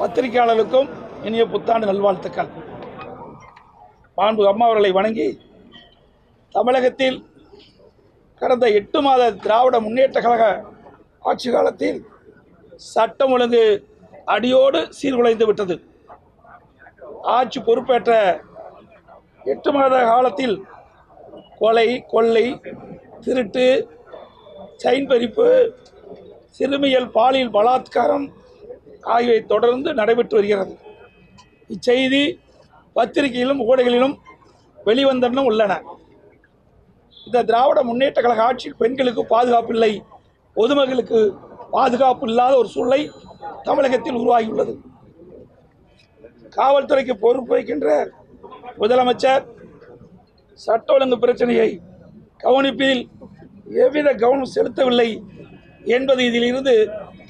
பத்திரிகையாளர்களுக்கும் இனிய புத்தாண்டு நல்வாழ்த்துக்கள். மாண்பு அம்மா அவர்களை வணங்கி, தமிழகத்தில் கடந்த 8 மாத திராவிட முன்னேற்ற கழக ஆட்சி காலத்தில் சட்டம் ஒழுங்கு அடியோடு சீர்குலைந்து விட்டது. ஆட்சி பொறுப்பேற்ற 8 மாத காலத்தில் கொலை, கொள்ளை, திருட்டு, செயின் பறிப்பு, சிறுமியல் பாலியல் பலாத்காரம் ஆகியவை தொடர்ந்து நடைபெற்று வருகிறது. இச்செய்தி பத்திரிகையிலும் ஊடகங்களிலும் வெளிவந்தனும் உள்ளன. இந்த திராவிட முன்னேற்ற கழக ஆட்சியில் பெண்களுக்கு பாதுகாப்பு இல்லை, பொதுமக்களுக்கு பாதுகாப்பு இல்லாத ஒரு சூழலை தமிழகத்தில் உருவாகியுள்ளது. காவல்துறைக்கு பொறுப்பு வைக்கின்ற முதலமைச்சர் சட்ட ஒழுங்கு பிரச்சனையை கவனிப்பில் எவ்வித கவனம் செலுத்தவில்லை என்பது இதிலிருந்து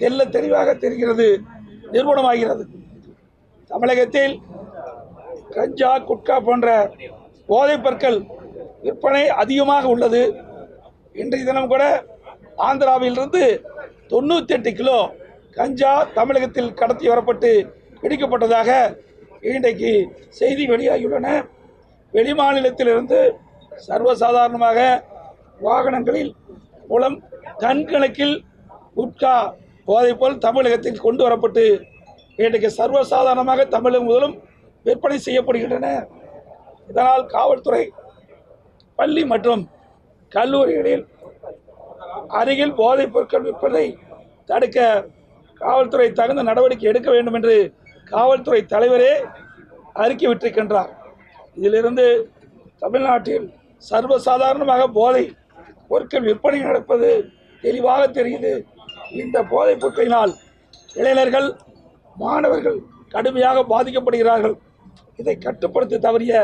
தெல்ல தெளிவாக தெரிகிறது, நிரூபணமாகிறது. தமிழகத்தில் கஞ்சா, குட்கா போன்ற போதைப் பொருட்கள் விற்பனை அதிகமாக உள்ளது. இன்றைய தினம் கூட ஆந்திராவிலிருந்து 98 கிலோ கஞ்சா தமிழகத்தில் கடத்தி வரப்பட்டு பிடிக்கப்பட்டதாக இன்றைக்கு செய்தி வெளியாகியுள்ளன. வெளிமாநிலத்திலிருந்து சர்வசாதாரணமாக வாகனங்களில் மூலம் டன் கணக்கில் குட்கா போதைப்போல் தமிழகத்தில் கொண்டு வரப்பட்டு இன்றைக்கு சர்வசாதாரணமாக தமிழகம் முதலும் விற்பனை செய்யப்படுகின்றன. இதனால் காவல்துறை பள்ளி மற்றும் கல்லூரிகளில் அருகில் போதைப் பொருட்கள் விற்பனை தடுக்க காவல்துறை தகுந்த நடவடிக்கை எடுக்க வேண்டும் என்று காவல்துறை தலைவரே அறிக்கை விட்டிருக்கின்றார். இதிலிருந்து தமிழ்நாட்டில் சர்வசாதாரணமாக போதை பொருட்கள் விற்பனை நடப்பது தெளிவாக தெரியுது. இந்த போதைப் பொருட்களினால் இளைஞர்கள், மாணவர்கள் கடுமையாக பாதிக்கப்படுகிறார்கள். இதை கட்டுப்படுத்த தவறிய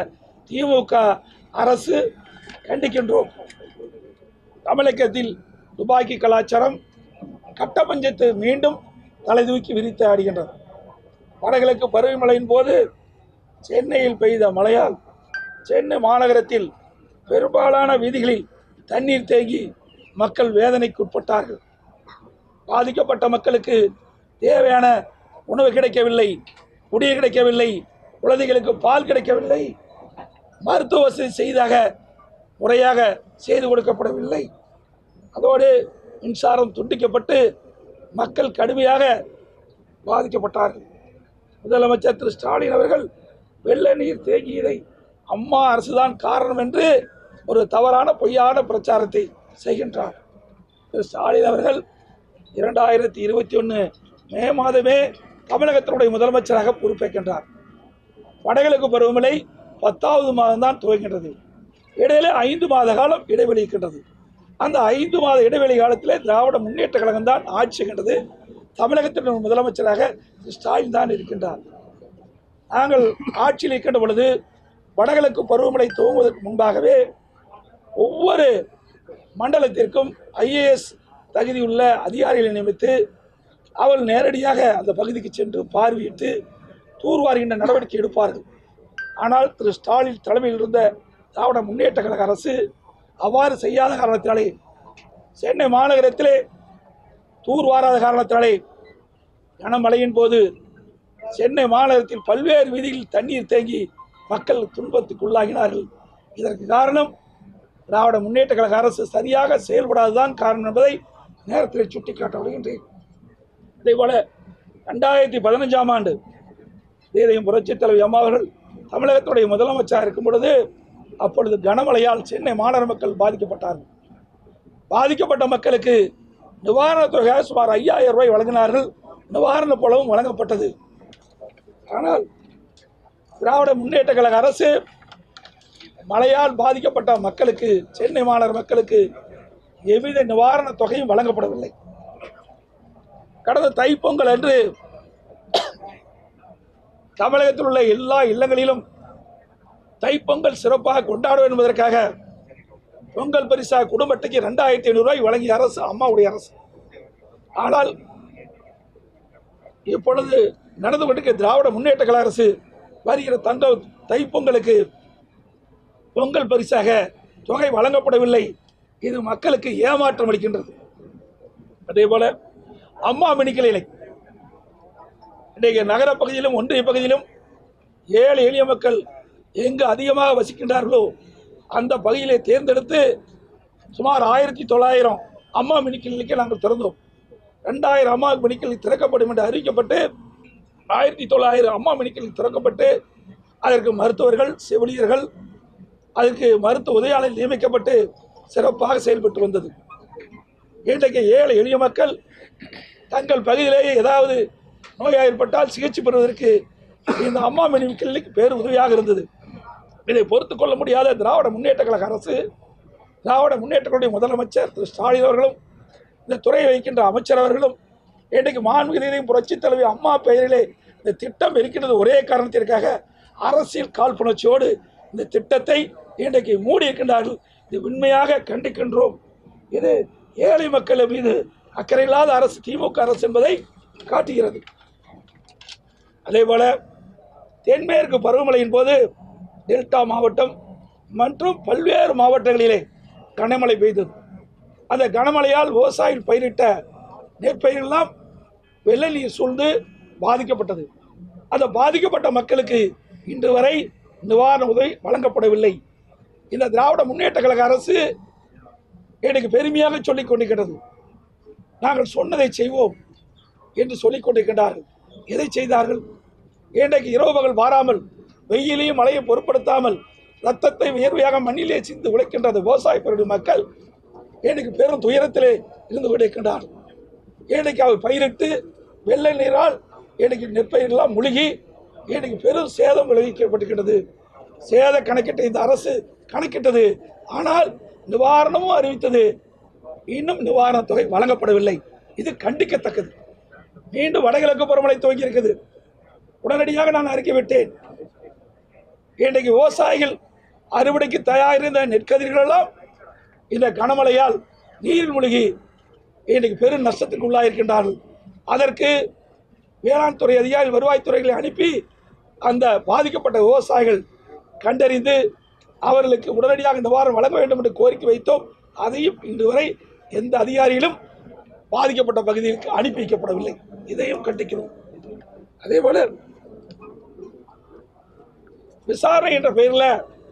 திமுக அரசு கண்டிக்கின்றோம். தமிழகத்தில் துப்பாக்கி கலாச்சாரம் கட்ட பஞ்சத்தை மீண்டும் தலைதூக்கி விரித்து ஆடுகின்றது. வடகிழக்கு பருவமழையின் போது சென்னையில் பெய்த மழையால் சென்னை மாநகரத்தில் பெரும்பாலான வீதிகளில் தண்ணீர் தேங்கி மக்கள் வேதனைக்கு உட்பட்டார்கள். பாதிக்கப்பட்ட மக்களுக்கு தேவையான உணவு கிடைக்கவில்லை, குடிநீர் கிடைக்கவில்லை, குழந்தைகளுக்கு பால் கிடைக்கவில்லை, மருத்துவ வசதி முறையாக செய்து கொடுக்கப்படவில்லை. அதோடு மின்சாரம் துண்டிக்கப்பட்டு மக்கள் கடுமையாக பாதிக்கப்பட்டார்கள். முதலமைச்சர் திரு ஸ்டாலின் அவர்கள் வெள்ள நீர் தேங்கியதை அம்மா அரசுதான் காரணம் என்று ஒரு தவறான பொய்யான பிரச்சாரத்தை செய்கின்றார். திரு ஸ்டாலின் அவர்கள் 2021 மே மாதமே தமிழகத்தினுடைய முதலமைச்சராக பொறுப்பேற்கின்றார். வடகிழக்கு பருவமழை 10வது மாதம் தான் துவங்கின்றது. இடையிலே 5 மாத காலம் இடைவெளி இருக்கின்றது. அந்த 5 மாத இடைவெளி காலத்திலே திராவிட முன்னேற்ற கழகம் தான் ஆட்சி செய்கின்றது. தமிழகத்தின் முதலமைச்சராக ஸ்டாலின் தான் இருக்கின்றார். நாங்கள் ஆட்சியில் இருக்கின்ற பொழுது வடகிழக்கு பருவமழை துவங்குவதற்கு முன்பாகவே ஒவ்வொரு மண்டலத்திற்கும் IAS தகுதியுள்ள அதிகாரிகளை நியமித்து அவர் நேரடியாக அந்த பகுதிக்கு சென்று பார்வையிட்டு தூர்வாருகின்ற நடவடிக்கை எடுப்பார்கள். ஆனால் திரு ஸ்டாலின் தலைமையில் இருந்த திராவிட முன்னேற்ற கழக அரசு அவ்வாறு செய்யாத காரணத்தினாலே, சென்னை மாநகரத்திலே தூர் வாராத காரணத்தினாலே, கனமழையின் போது சென்னை மாநகரத்தில் பல்வேறு வீதிகளில் தண்ணீர் தேங்கி மக்கள் துன்பத்துக்குள்ளாகினார்கள். இதற்கு காரணம் திராவிட முன்னேற்ற கழக அரசு சரியாக செயல்படாததான் காரணம் என்பதை நேரத்தில் சுட்டிக்காட்ட வருகின்றேன். அதேபோல 2015ஆம் ஆண்டு இதயம் புரட்சித் தலைவர் அம்மா அவர்கள் தமிழகத்துடைய முதலமைச்சராக இருக்கும் பொழுது அப்பொழுது கனமழையால் சென்னை மாநகர மக்கள் பாதிக்கப்பட்டார்கள். பாதிக்கப்பட்ட மக்களுக்கு நிவாரணத் தொகையாக சுமார் 5000 ரூபாய் வழங்கினார்கள். நிவாரணப் பணமும் வழங்கப்பட்டது. ஆனால் திராவிட முன்னேற்ற கழக அரசு மழையால் பாதிக்கப்பட்ட மக்களுக்கு, சென்னை மாநகர மக்களுக்கு எவ்வித நிவாரணத் தொகையும் வழங்கப்படவில்லை. கடந்த தைப்பொங்கல் அன்று தமிழகத்தில் உள்ள எல்லா இல்லங்களிலும் தைப்பொங்கல் சிறப்பாக கொண்டாடுவோம் என்பதற்காக பொங்கல் பரிசா குடும்பத்துக்கு 2500 ரூபாய் வழங்கிய அரசு அம்மாவுடைய அரசு. ஆனால் இப்பொழுது நடந்து கொண்டிருக்க திராவிட முன்னேற்ற கழக அரசு வருகிற தைப்பொங்கலுக்கு பொங்கல் பரிசாக தொகை வழங்கப்படவில்லை. இது மக்களுக்கு ஏமாற்றம் அளிக்கின்றது. அதேபோல அம்மா மினி கிளை இன்றைக்கு நகர பகுதியிலும் ஒன்றிய பகுதியிலும் ஏழை எளிய மக்கள் எங்கு அதிகமாக வசிக்கின்றார்களோ அந்த பகுதியிலே தேர்ந்தெடுத்து சுமார் 1900 அம்மா மினிக்கிளிக்கு நாங்கள் திறந்தோம். 2000 அம்மா மினிக்கிளி திறக்கப்படும் என்று அறிவிக்கப்பட்டு 1900 அம்மா மினிக்கிளி திறக்கப்பட்டு அதற்கு மருத்துவர்கள், செவிலியர்கள், அதற்கு மருத்துவ உதவியாளர்கள் நியமிக்கப்பட்டு சிறப்பாக செயல்பட்டு வந்தது. இன்றைக்கு ஏழை எளிய மக்கள் தங்கள் பகுதியிலேயே ஏதாவது நோயாக ஏற்பட்டால் சிகிச்சை பெறுவதற்கு இந்த அம்மா மினிக்கிளிக்கு பேர் உதவியாக இருந்தது. இதை பொறுத்து கொள்ள முடியாத திராவிட முன்னேற்ற கழக அரசு, திராவிட முன்னேற்ற கழக முதலமைச்சர் திரு ஸ்டாலின் அவர்களும் இந்த துறையை வைக்கின்ற அமைச்சர் அவர்களும் இன்றைக்கு மாண்புமிகு புரட்சித் தலைவி அம்மா பெயரிலே இந்த திட்டம் இருக்கின்றது. ஒரே காரணத்திற்காக அரசியல் காழ்ப்புணர்ச்சியோடு இந்த திட்டத்தை இன்றைக்கு மூடி இருக்கின்றார்கள். இது உண்மையாக கண்டிக்கின்றோம். இது ஏழை மக்கள் மீது அக்கறை இல்லாத அரசு, திமுக அரசு என்பதை காட்டுகிறது. அதேபோல தென்மேற்கு பருவமழையின் போது டெல்டா மாவட்டம் மற்றும் பல்வேறு மாவட்டங்களிலே கனமழை பெய்தது. அந்த கனமழையால் விவசாயிகள் பயிரிட்ட நெற்பயிர்களெல்லாம் வெள்ள நீர் சூழ்ந்து பாதிக்கப்பட்டது. அந்த பாதிக்கப்பட்ட மக்களுக்கு இன்று வரை நிவாரண உதவி வழங்கப்படவில்லை. இந்த திராவிட முன்னேற்ற கழக அரசு எனக்கு பெருமையாக சொல்லிக் கொண்டிருக்கிறது. நாங்கள் சொன்னதை செய்வோம் என்று சொல்லிக் கொண்டிருக்கின்றார்கள். எதை செய்தார்கள்? இன்றைக்கு இரவு பகல் பாராமல், வெயிலையும் மழையும் பொருட்படுத்தாமல், ரத்தத்தை வியர்வையாக மண்ணிலே சிந்து உழைக்கின்ற விவசாய பெருடைய மக்கள் இன்றைக்கு பெரும் துயரத்திலே இருந்து கொண்டிருக்கின்றார்கள். இன்றைக்கு அவர் பயிரிட்டு வெள்ள நீரால் இன்றைக்கு நெற்பயிரெல்லாம் முழுகி இன்றைக்கு பெரும் சேதம் விளைவிக்கப்பட்டிருக்கிறது. சேத கணக்கிட்ட இந்த அரசு கணக்கிட்டது, ஆனால் நிவாரணமும் அறிவித்தது, இன்னும் நிவாரணத் தொகை வழங்கப்படவில்லை. இது கண்டிக்கத்தக்கது. மீண்டும் வடகிழக்கு பருவமழை துவங்கி இருக்குது. உடனடியாக நான் அறிக்கை விட்டேன். இன்றைக்கு விவசாயிகள் அறுவடைக்கு தயாரிந்த நெற்கதிர்களெல்லாம் இந்த கனமழையால் நீரில் மூழ்கி இன்றைக்கு பெரும் நஷ்டத்துக்கு உள்ளாயிருக்கின்றார்கள். அதற்கு வேளாண் துறை அதிகாரிகள், வருவாய்த்துறைகளை அனுப்பி அந்த பாதிக்கப்பட்ட விவசாயிகள் கண்டறிந்து அவர்களுக்கு உடனடியாக நிவாரணம் வழங்க வேண்டும் என்று கோரிக்கை வைத்தோம். அதையும் இன்று வரை எந்த அதிகாரிகளும் பாதிக்கப்பட்ட பகுதிகளுக்கு அனுப்பி வைக்கப்படவில்லை. இதையும் கண்டிக்கிறோம். அதேபோல விசாரணை என்ற பெயரில்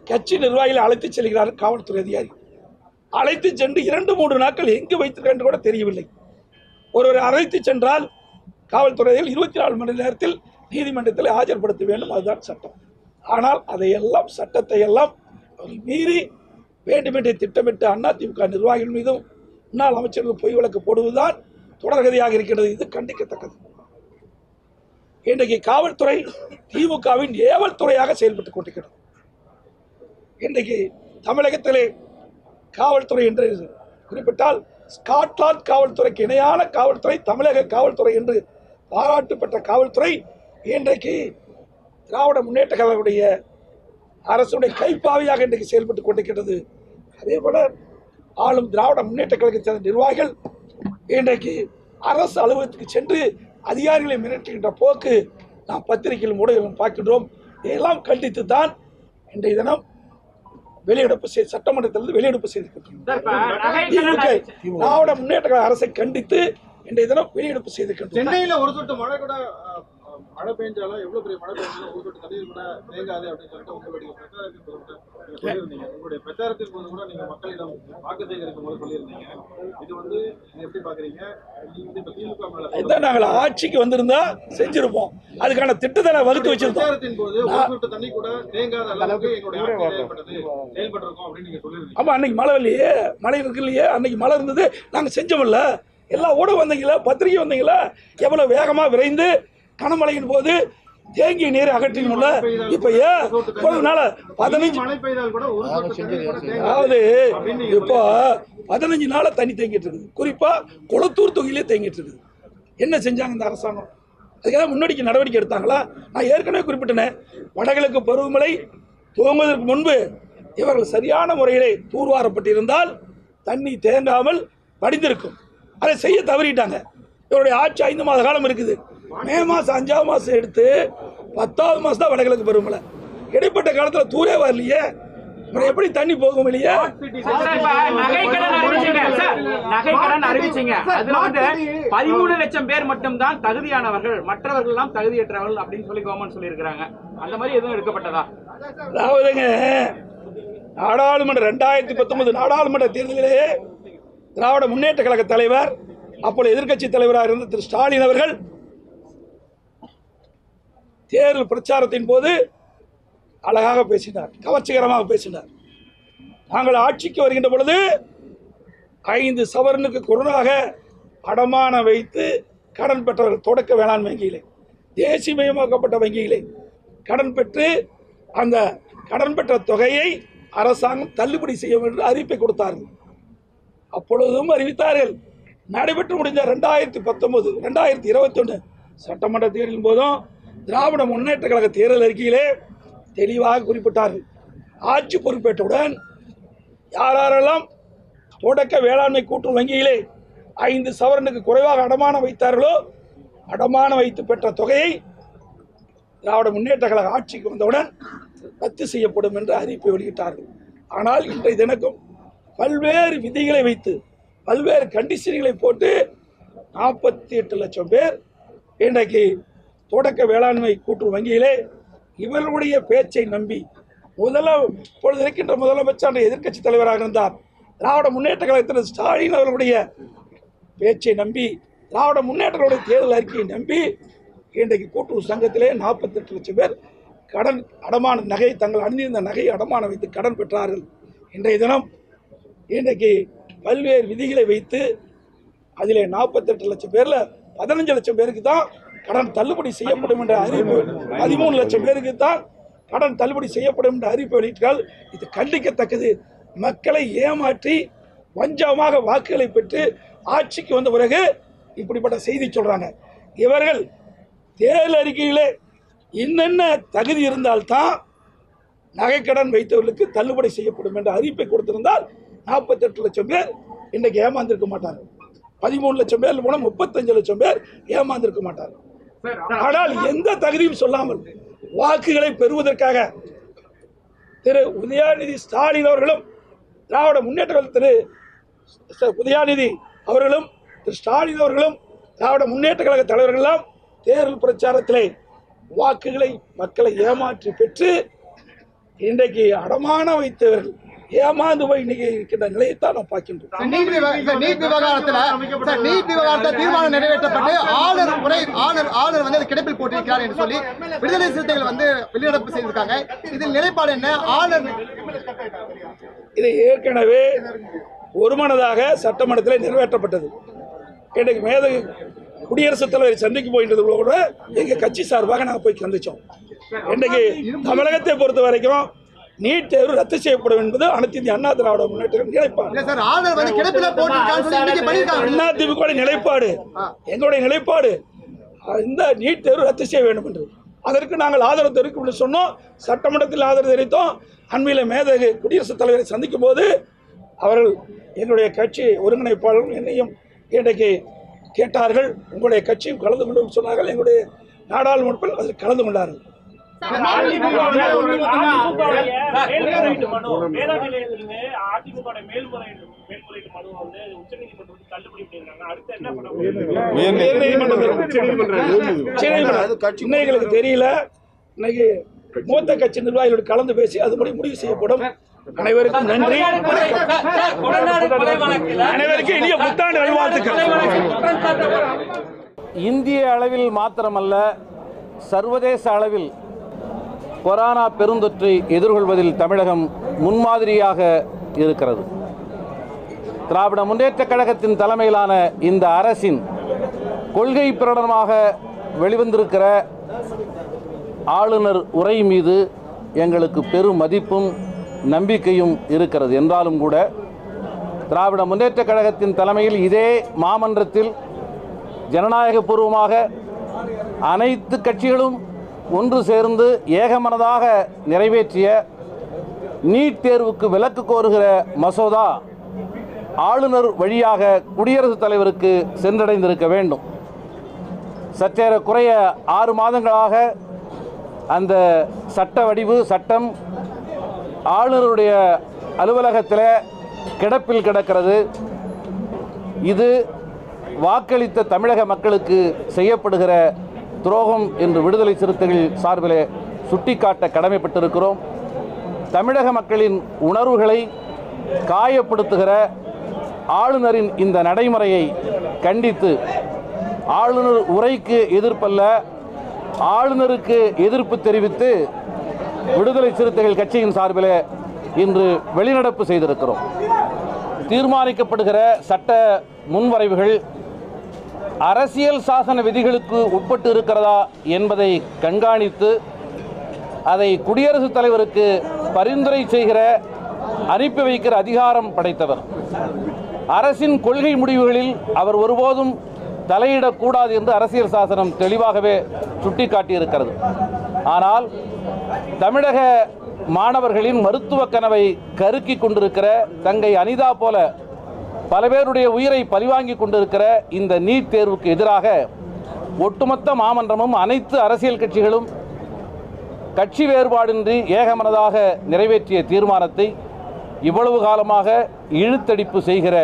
கட்சி நிர்வாகிகளை அழைத்து செல்கிறார் காவல்துறை அதிகாரி. அழைத்து சென்று 2-3 நாட்கள் எங்கு வைத்திருக்க கூட தெரியவில்லை. ஒருவர் அழைத்து சென்றால் காவல்துறையில் 24 மணி நேரத்தில் நீதிமன்றத்தில் ஆஜர்படுத்த வேண்டும், அதுதான் சட்டம். ஆனால் அதையெல்லாம், சட்டத்தை எல்லாம் மீறி வேண்டுமென்றே திட்டமிட்டு அதிமுக நிர்வாகிகள் மீதும் முன்னாள் அமைச்சர்கள் பொய் வழக்கு போடுவதுதான் தொடர்கதியாக இருக்கிறது. இது கண்டிக்கத்தக்கது. இன்றைக்கு காவல்துறை திமுகவின் ஏவல் துறையாக செயல்பட்டுக் கொண்டிருக்கிறது. இன்றைக்கு தமிழகத்திலே காவல்துறை என்று குறிப்பிட்டால் ஸ்காட்லாந்து காவல்துறைக்கு இணையான காவல்துறை தமிழக காவல்துறை என்று பாராட்டு பெற்ற காவல்துறை இன்றைக்கு திராவிட முன்னேற்ற கழகத்துடைய அரசுடைய கைப்பாவையாக இன்றைக்கு செயல்பட்டுக் கொண்டிருக்கிறது. அதேபோல ஆளும் திராவிட முன்னேற்ற கழகத்தை சேர்ந்த நிர்வாகிகள் இன்றைக்கு அரசு அலுவலகத்துக்கு சென்று அதிகாரிகளை மிரட்டுகின்ற போக்கு நாம் பத்திரிகையில் ஊடகங்களும் பார்க்கின்றோம். இதையெல்லாம் கண்டித்து தான் இன்றைய தினம் வெளியெடுப்பு, சட்டமன்றத்திலிருந்து வெளியெடுப்பு செய்திருக்கின்றோம். திராவிட முன்னேற்ற கழக அரசை கண்டித்து இன்றைய தினம் வெளியெடுப்பு செய்திருக்கின்றோம். சென்னையில் ஒரு சொட்டு மழை கூட, மழை பெய்ஞ்சாலும் எவ்வளவு பெரிய மழை பெய்ஞ்சாலும் ஒரு சொட்டு தண்ணீர் கூட தேங்காது அப்படின்னு சொல்லிட்டு உங்களுடைய பிரச்சாரத்தின் போது கூட சொல்லியிருந்தீங்க. உங்களுடைய பிரச்சாரத்தின் போது கூட நீங்கள் மக்களிடம் வாக்கு சேகரிக்கும் போது சொல்லியிருந்தீங்க. இது வந்து எப்படி பார்க்குறீங்க? இதான் நாங்கள் ஆட்சிக்கு வந்திருந்தா செஞ்சிருப்போம். அதுக்கான திட்டத்தை வகுத்து வச்சிருக்கோம். பிரச்சாரத்தின் போது ஒரு சொட்டு தண்ணி கூட தேங்காத அளவுக்கு எங்களுடைய செயல்பட்டிருக்கோம் அப்படின்னு நீங்கள் சொல்லியிருந்தீங்க. ஆமாம், அன்னைக்கு மழை இல்லையே, மழை இருக்கு இல்லையே, அன்னைக்கு மழை இருந்தது. நாங்கள் செஞ்சோம்ல, எல்லா ஊடகம் வந்தீங்களா, பத்திரிகை வந்தீங்களா, எவ்வளோ வேகமாக விரைந்து கனமழையின் போது தேங்கிய நீரை அகற்றினும்ல. இப்ப ஏனால 15 நாளா தண்ணி தேங்கிட்டு இருக்குது. குறிப்பா குளத்தூர் தொகுதியிலே தேங்கிட்டு இருக்குது. என்ன செஞ்சாங்க இந்த அரசாங்கம்? அதுக்காக முன்னாடிக்கு நடவடிக்கை எடுத்தாங்களா? நான் ஏற்கனவே குறிப்பிட்டேன், வடகிழக்கு பருவமழை துவங்குவதற்கு முன்பு இவர்கள் சரியான முறையிலே தூர்வாரப்பட்டிருந்தால் தண்ணி தேங்காமல் வடிந்திருக்கும். அதை செய்ய தவறிட்டாங்க. இவருடைய ஆட்சி 5 மாத காலம் இருக்குது. மே மாதம் 5ஆவது மாதம் எடுத்து 10ஆவது மாதம் தான் வடகிழக்கு பருவமழை. இடைப்பட்ட காலத்தில் தூரே வரலையே. எப்படி தண்ணி போகும் வெளியே? பேர் மட்டும் தான் தகுதியானவர்கள், மற்றவர்கள் எல்லாம் தகுதியற்றவர்கள் அப்படின்னு சொல்லி கவர்மெண்ட் சொல்லியிருக்காங்க. அந்த மாதிரி எதுவும் எடுக்கப்பட்டதா? அதாவதுங்க, நாடாளுமன்ற 2019 நாடாளுமன்ற தேர்தலிலே திராவிட முன்னேற்ற கழக தலைவர், அப்போது எதிர்க்கட்சி தலைவராக இருந்த திரு ஸ்டாலின் அவர்கள் தேர்தல் பிரச்சாரத்தின் போது அழகாக பேசினார், கவர்ச்சிகரமாக பேசினார். நாங்கள் ஆட்சிக்கு வருகின்ற பொழுது 5 சவரனுக்கு குரணாக அடமான வைத்து கடன் பெற்றவர்கள், தொடக்க வேளாண் வங்கியிலே, தேசியமயமாக்கப்பட்ட வங்கியிலே கடன் பெற்று அந்த கடன் பெற்ற தொகையை அரசாங்கம் தள்ளுபடி செய்ய வேண்டும் என்று அறிவிப்பை கொடுத்தார்கள். அப்பொழுதும் அறிவித்தார்கள். நடைபெற்று முடிந்த 2019 2021 சட்டமன்ற தேர்தலின் போதும் திராவிட முன்னேற்ற கழக தேர்தல் அறிக்கையிலே தெளிவாக குறிப்பிட்டார்கள், ஆட்சி பொறுப்பேற்றவுடன் யாரெல்லாம் தொடக்க வேளாண்மை கூட்டுறவு வங்கியிலே 5 சவரனுக்கு குறைவாக அடமானம் வைத்தார்களோ, அடமானம் வைத்து பெற்ற தொகையை திராவிட முன்னேற்ற கழக ஆட்சிக்கு வந்தவுடன் ரத்து செய்யப்படும் என்று அறிவிப்பை வெளியிட்டார்கள். ஆனால் இன்றைய தினக்கும் பல்வேறு விதிகளை வைத்து, பல்வேறு கண்டிஷன்களை போட்டு 48 லட்சம் பேர் இன்றைக்கு தொடக்க வேளாண்மை கூட்டுறவு வங்கியிலே இவர்களுடைய பேச்சை நம்பி, இப்பொழுது இருக்கின்ற முதலமைச்சர் எதிர்க்கட்சி தலைவராக இருந்தார், திராவிட முன்னேற்ற கழகத்தின் ஸ்டாலின் அவர்களுடைய பேச்சை நம்பி, திராவிட முன்னேற்றங்களுடைய தேர்தல் அறிக்கையை நம்பி இன்றைக்கு கூட்டுறவு சங்கத்திலே 48 லட்சம் பேர் கடன் அடமான நகையை, தங்கள் அணிந்திருந்த நகையை அடமானம் வைத்து கடன் பெற்றார்கள். இன்றைய தினம் இன்றைக்கு பல்வேறு விதிகளை வைத்து அதிலே 48 லட்சம் பேரில் 15 லட்சம் பேருக்கு தான் கடன் தள்ளுபடி செய்யப்படும் என்ற அறிவிப்பு, 13 லட்சம் பேருக்கு தான் கடன் தள்ளுபடி செய்யப்படும் என்ற அறிவிப்பு வெளியிட்டால் இது கண்டிக்கத்தக்கது. மக்களை ஏமாற்றி வஞ்சமாக வாக்குகளை பெற்று ஆட்சிக்கு வந்த பிறகு இப்படிப்பட்ட செய்தி சொல்கிறாங்க. இவர்கள் தேர்தல் அறிக்கையிலே என்னென்ன தகுதி இருந்தால்தான் நகைக்கடன் வைத்தவர்களுக்கு தள்ளுபடி செய்யப்படும் என்ற அறிவிப்பை கொடுத்திருந்தால் 48 லட்சம் பேர் இன்றைக்கு ஏமாந்திருக்க மாட்டாங்க, 13 லட்சம் பேர் போனால் 35 லட்சம் பேர் ஏமாந்திருக்க மாட்டாங்க. ஆனால் எந்த தகுதியும் சொல்லாமல் வாக்குகளை பெறுவதற்காக திரு உதயநிதி ஸ்டாலின் அவர்களும் திராவிட முன்னேற்ற கழக திரு உதயநிதி அவர்களும் திரு ஸ்டாலின் அவர்களும் திராவிட முன்னேற்ற கழக தலைவர்களெல்லாம் தேர்தல் பிரச்சாரத்திலே வாக்குகளை மக்களை ஏமாற்றி பெற்று இன்றைக்கு அடமான வைத்தவர்கள் ஏமாந்து போய் இன்னைக்கு இருக்கின்ற நிலையத்தான் நாம் பார்க்கின்றோம். நீட் விவகாரத்தில் தீர்மானம் நிறைவேற்றப்பட்டு ஆளுநர் வந்து அது கிடப்பில் போட்டிருக்கிறார் என்று சொல்லி விடுதலை சிறுத்தைகள் வந்து வெளிநடப்பு செய்திருக்காங்க. இதில் நிலைப்பாடு என்ன? ஆளுநர் இதை ஏற்கனவே ஒருமனதாக சட்டமன்றத்தில் நிறைவேற்றப்பட்டது. இன்றைக்கு குடியரசுத் தலைவரை சந்திக்கும் போகின்றதுல கூட எங்கள் கட்சி சார்பாக நாங்கள் போய் சந்தித்தோம். இன்றைக்கு தமிழகத்தை பொறுத்த வரைக்கும் நீட் தேர்வு ரத்து செய்யப்படும் என்பது அனைத்து இந்திய அண்ணா திராவிட முன்னேற்ற அதிமுக நிலைப்பாடு. எங்களுடைய நிலைப்பாடு இந்த நீட் தேர்வு ரத்து செய்ய வேண்டும் என்று, அதற்கு நாங்கள் ஆதரவு தெரிவிக்கும் என்று சொன்னோம். சட்டமன்றத்தில் ஆதரவு தெரிவித்தோம். அண்மையில் மேதகு குடியரசுத் தலைவரை சந்திக்கும் போது அவர்கள் என்னுடைய கட்சி ஒருங்கிணைப்பாளரும் என்னையும் இன்றைக்கு கேட்டார்கள், உங்களுடைய கட்சியும் கலந்து கொண்டு சொன்னார்கள். எங்களுடைய நாடாளுமன்றத்தில் அதில் கலந்து கொண்டார்கள். இன்னைக்கு தெரியல, இன்னைக்கு மூத்த கட்சி நிர்வாகிகளோடு கலந்து பேசி அது முடிவு செய்யப்படும். அனைவருக்கும் நன்றி. அனைவருக்கும் இனிய புத்தாண்டு நல்வாழ்த்துக்கள். இந்திய அளவில் மாத்திரமல்ல, சர்வதேச அளவில் கொரோனா பெருந்தொற்றை எதிர்கொள்வதில் தமிழகம் முன்மாதிரியாக இருக்கிறது. திராவிட முன்னேற்ற கழகத்தின் தலைமையிலான இந்த அரசின் கொள்கை பிரகடனமாக வெளிவந்திருக்கிற ஆளுநர் உரை மீது எங்களுக்கு பெரும் மதிப்பும் நம்பிக்கையும் இருக்கிறது. என்றாலும் கூட திராவிட முன்னேற்ற கழகத்தின் தலைமையில் இதே மாமன்றத்தில் ஜனநாயகபூர்வமாக அனைத்து கட்சிகளும் ஒன்று சேர்ந்து ஏகமனதாக நிறைவேற்றிய நீட் தேர்வுக்கு விலக்கு கோருகிற மசோதா ஆளுநர் வழியாக குடியரசுத் தலைவருக்கு சென்றடைந்திருக்க வேண்டும். சற்றேறக்குறைய 6 மாதங்களாக அந்த சட்ட வடிவு சட்டம் ஆளுநருடைய அலுவலகத்தில் கிடப்பில் கிடக்கிறது. இது வாக்களித்த தமிழக மக்களுக்கு செய்யப்படுகிற துரோகம் என்று விடுதலை சிறுத்தைகள் சார்பில் சுட்டிக்காட்ட கடமைப்பட்டிருக்கிறோம். தமிழக மக்களின் உணர்வுகளை காயப்படுத்துகிற ஆளுநரின் இந்த நடைமுறையை கண்டித்து, ஆளுநர் உரைக்கு எதிர்ப்பல்ல ஆளுநருக்கு எதிர்ப்பு தெரிவித்து விடுதலை சிறுத்தைகள் கட்சியின் சார்பில் இன்று வெளிநடப்பு செய்திருக்கிறோம். தீர்மானிக்கப்படுகிற சட்ட முன்வரைவுகள் அரசியல் சாசன விதிகளுக்கு உட்பட்டு இருக்கிறதா என்பதை கண்காணித்து அதை குடியரசுத் தலைவருக்கு பரிந்துரை செய்கிற, அனுப்பி வைக்கிற அதிகாரம் படைத்தவர். அரசின் கொள்கை முடிவுகளில் அவர் ஒருபோதும் தலையிடக்கூடாது என்று அரசியல் சாசனம் தெளிவாகவே சுட்டிக்காட்டியிருக்கிறது. ஆனால் தமிழக மாணவர்களின் மருத்துவ கனவை கருக்கி கொண்டிருக்கிற, தங்கை அனிதா போல பல பேருடைய உயிரை பழிவாங்கி கொண்டிருக்கிற இந்த நீட் தேர்வுக்கு எதிராக ஒட்டுமொத்த மாமன்றமும் அனைத்து அரசியல் கட்சிகளும் கட்சி வேறுபாடின்றி ஏகமனதாக நிறைவேற்றிய தீர்மானத்தை இவ்வளவு காலமாக இழுத்தடிப்பு செய்கிற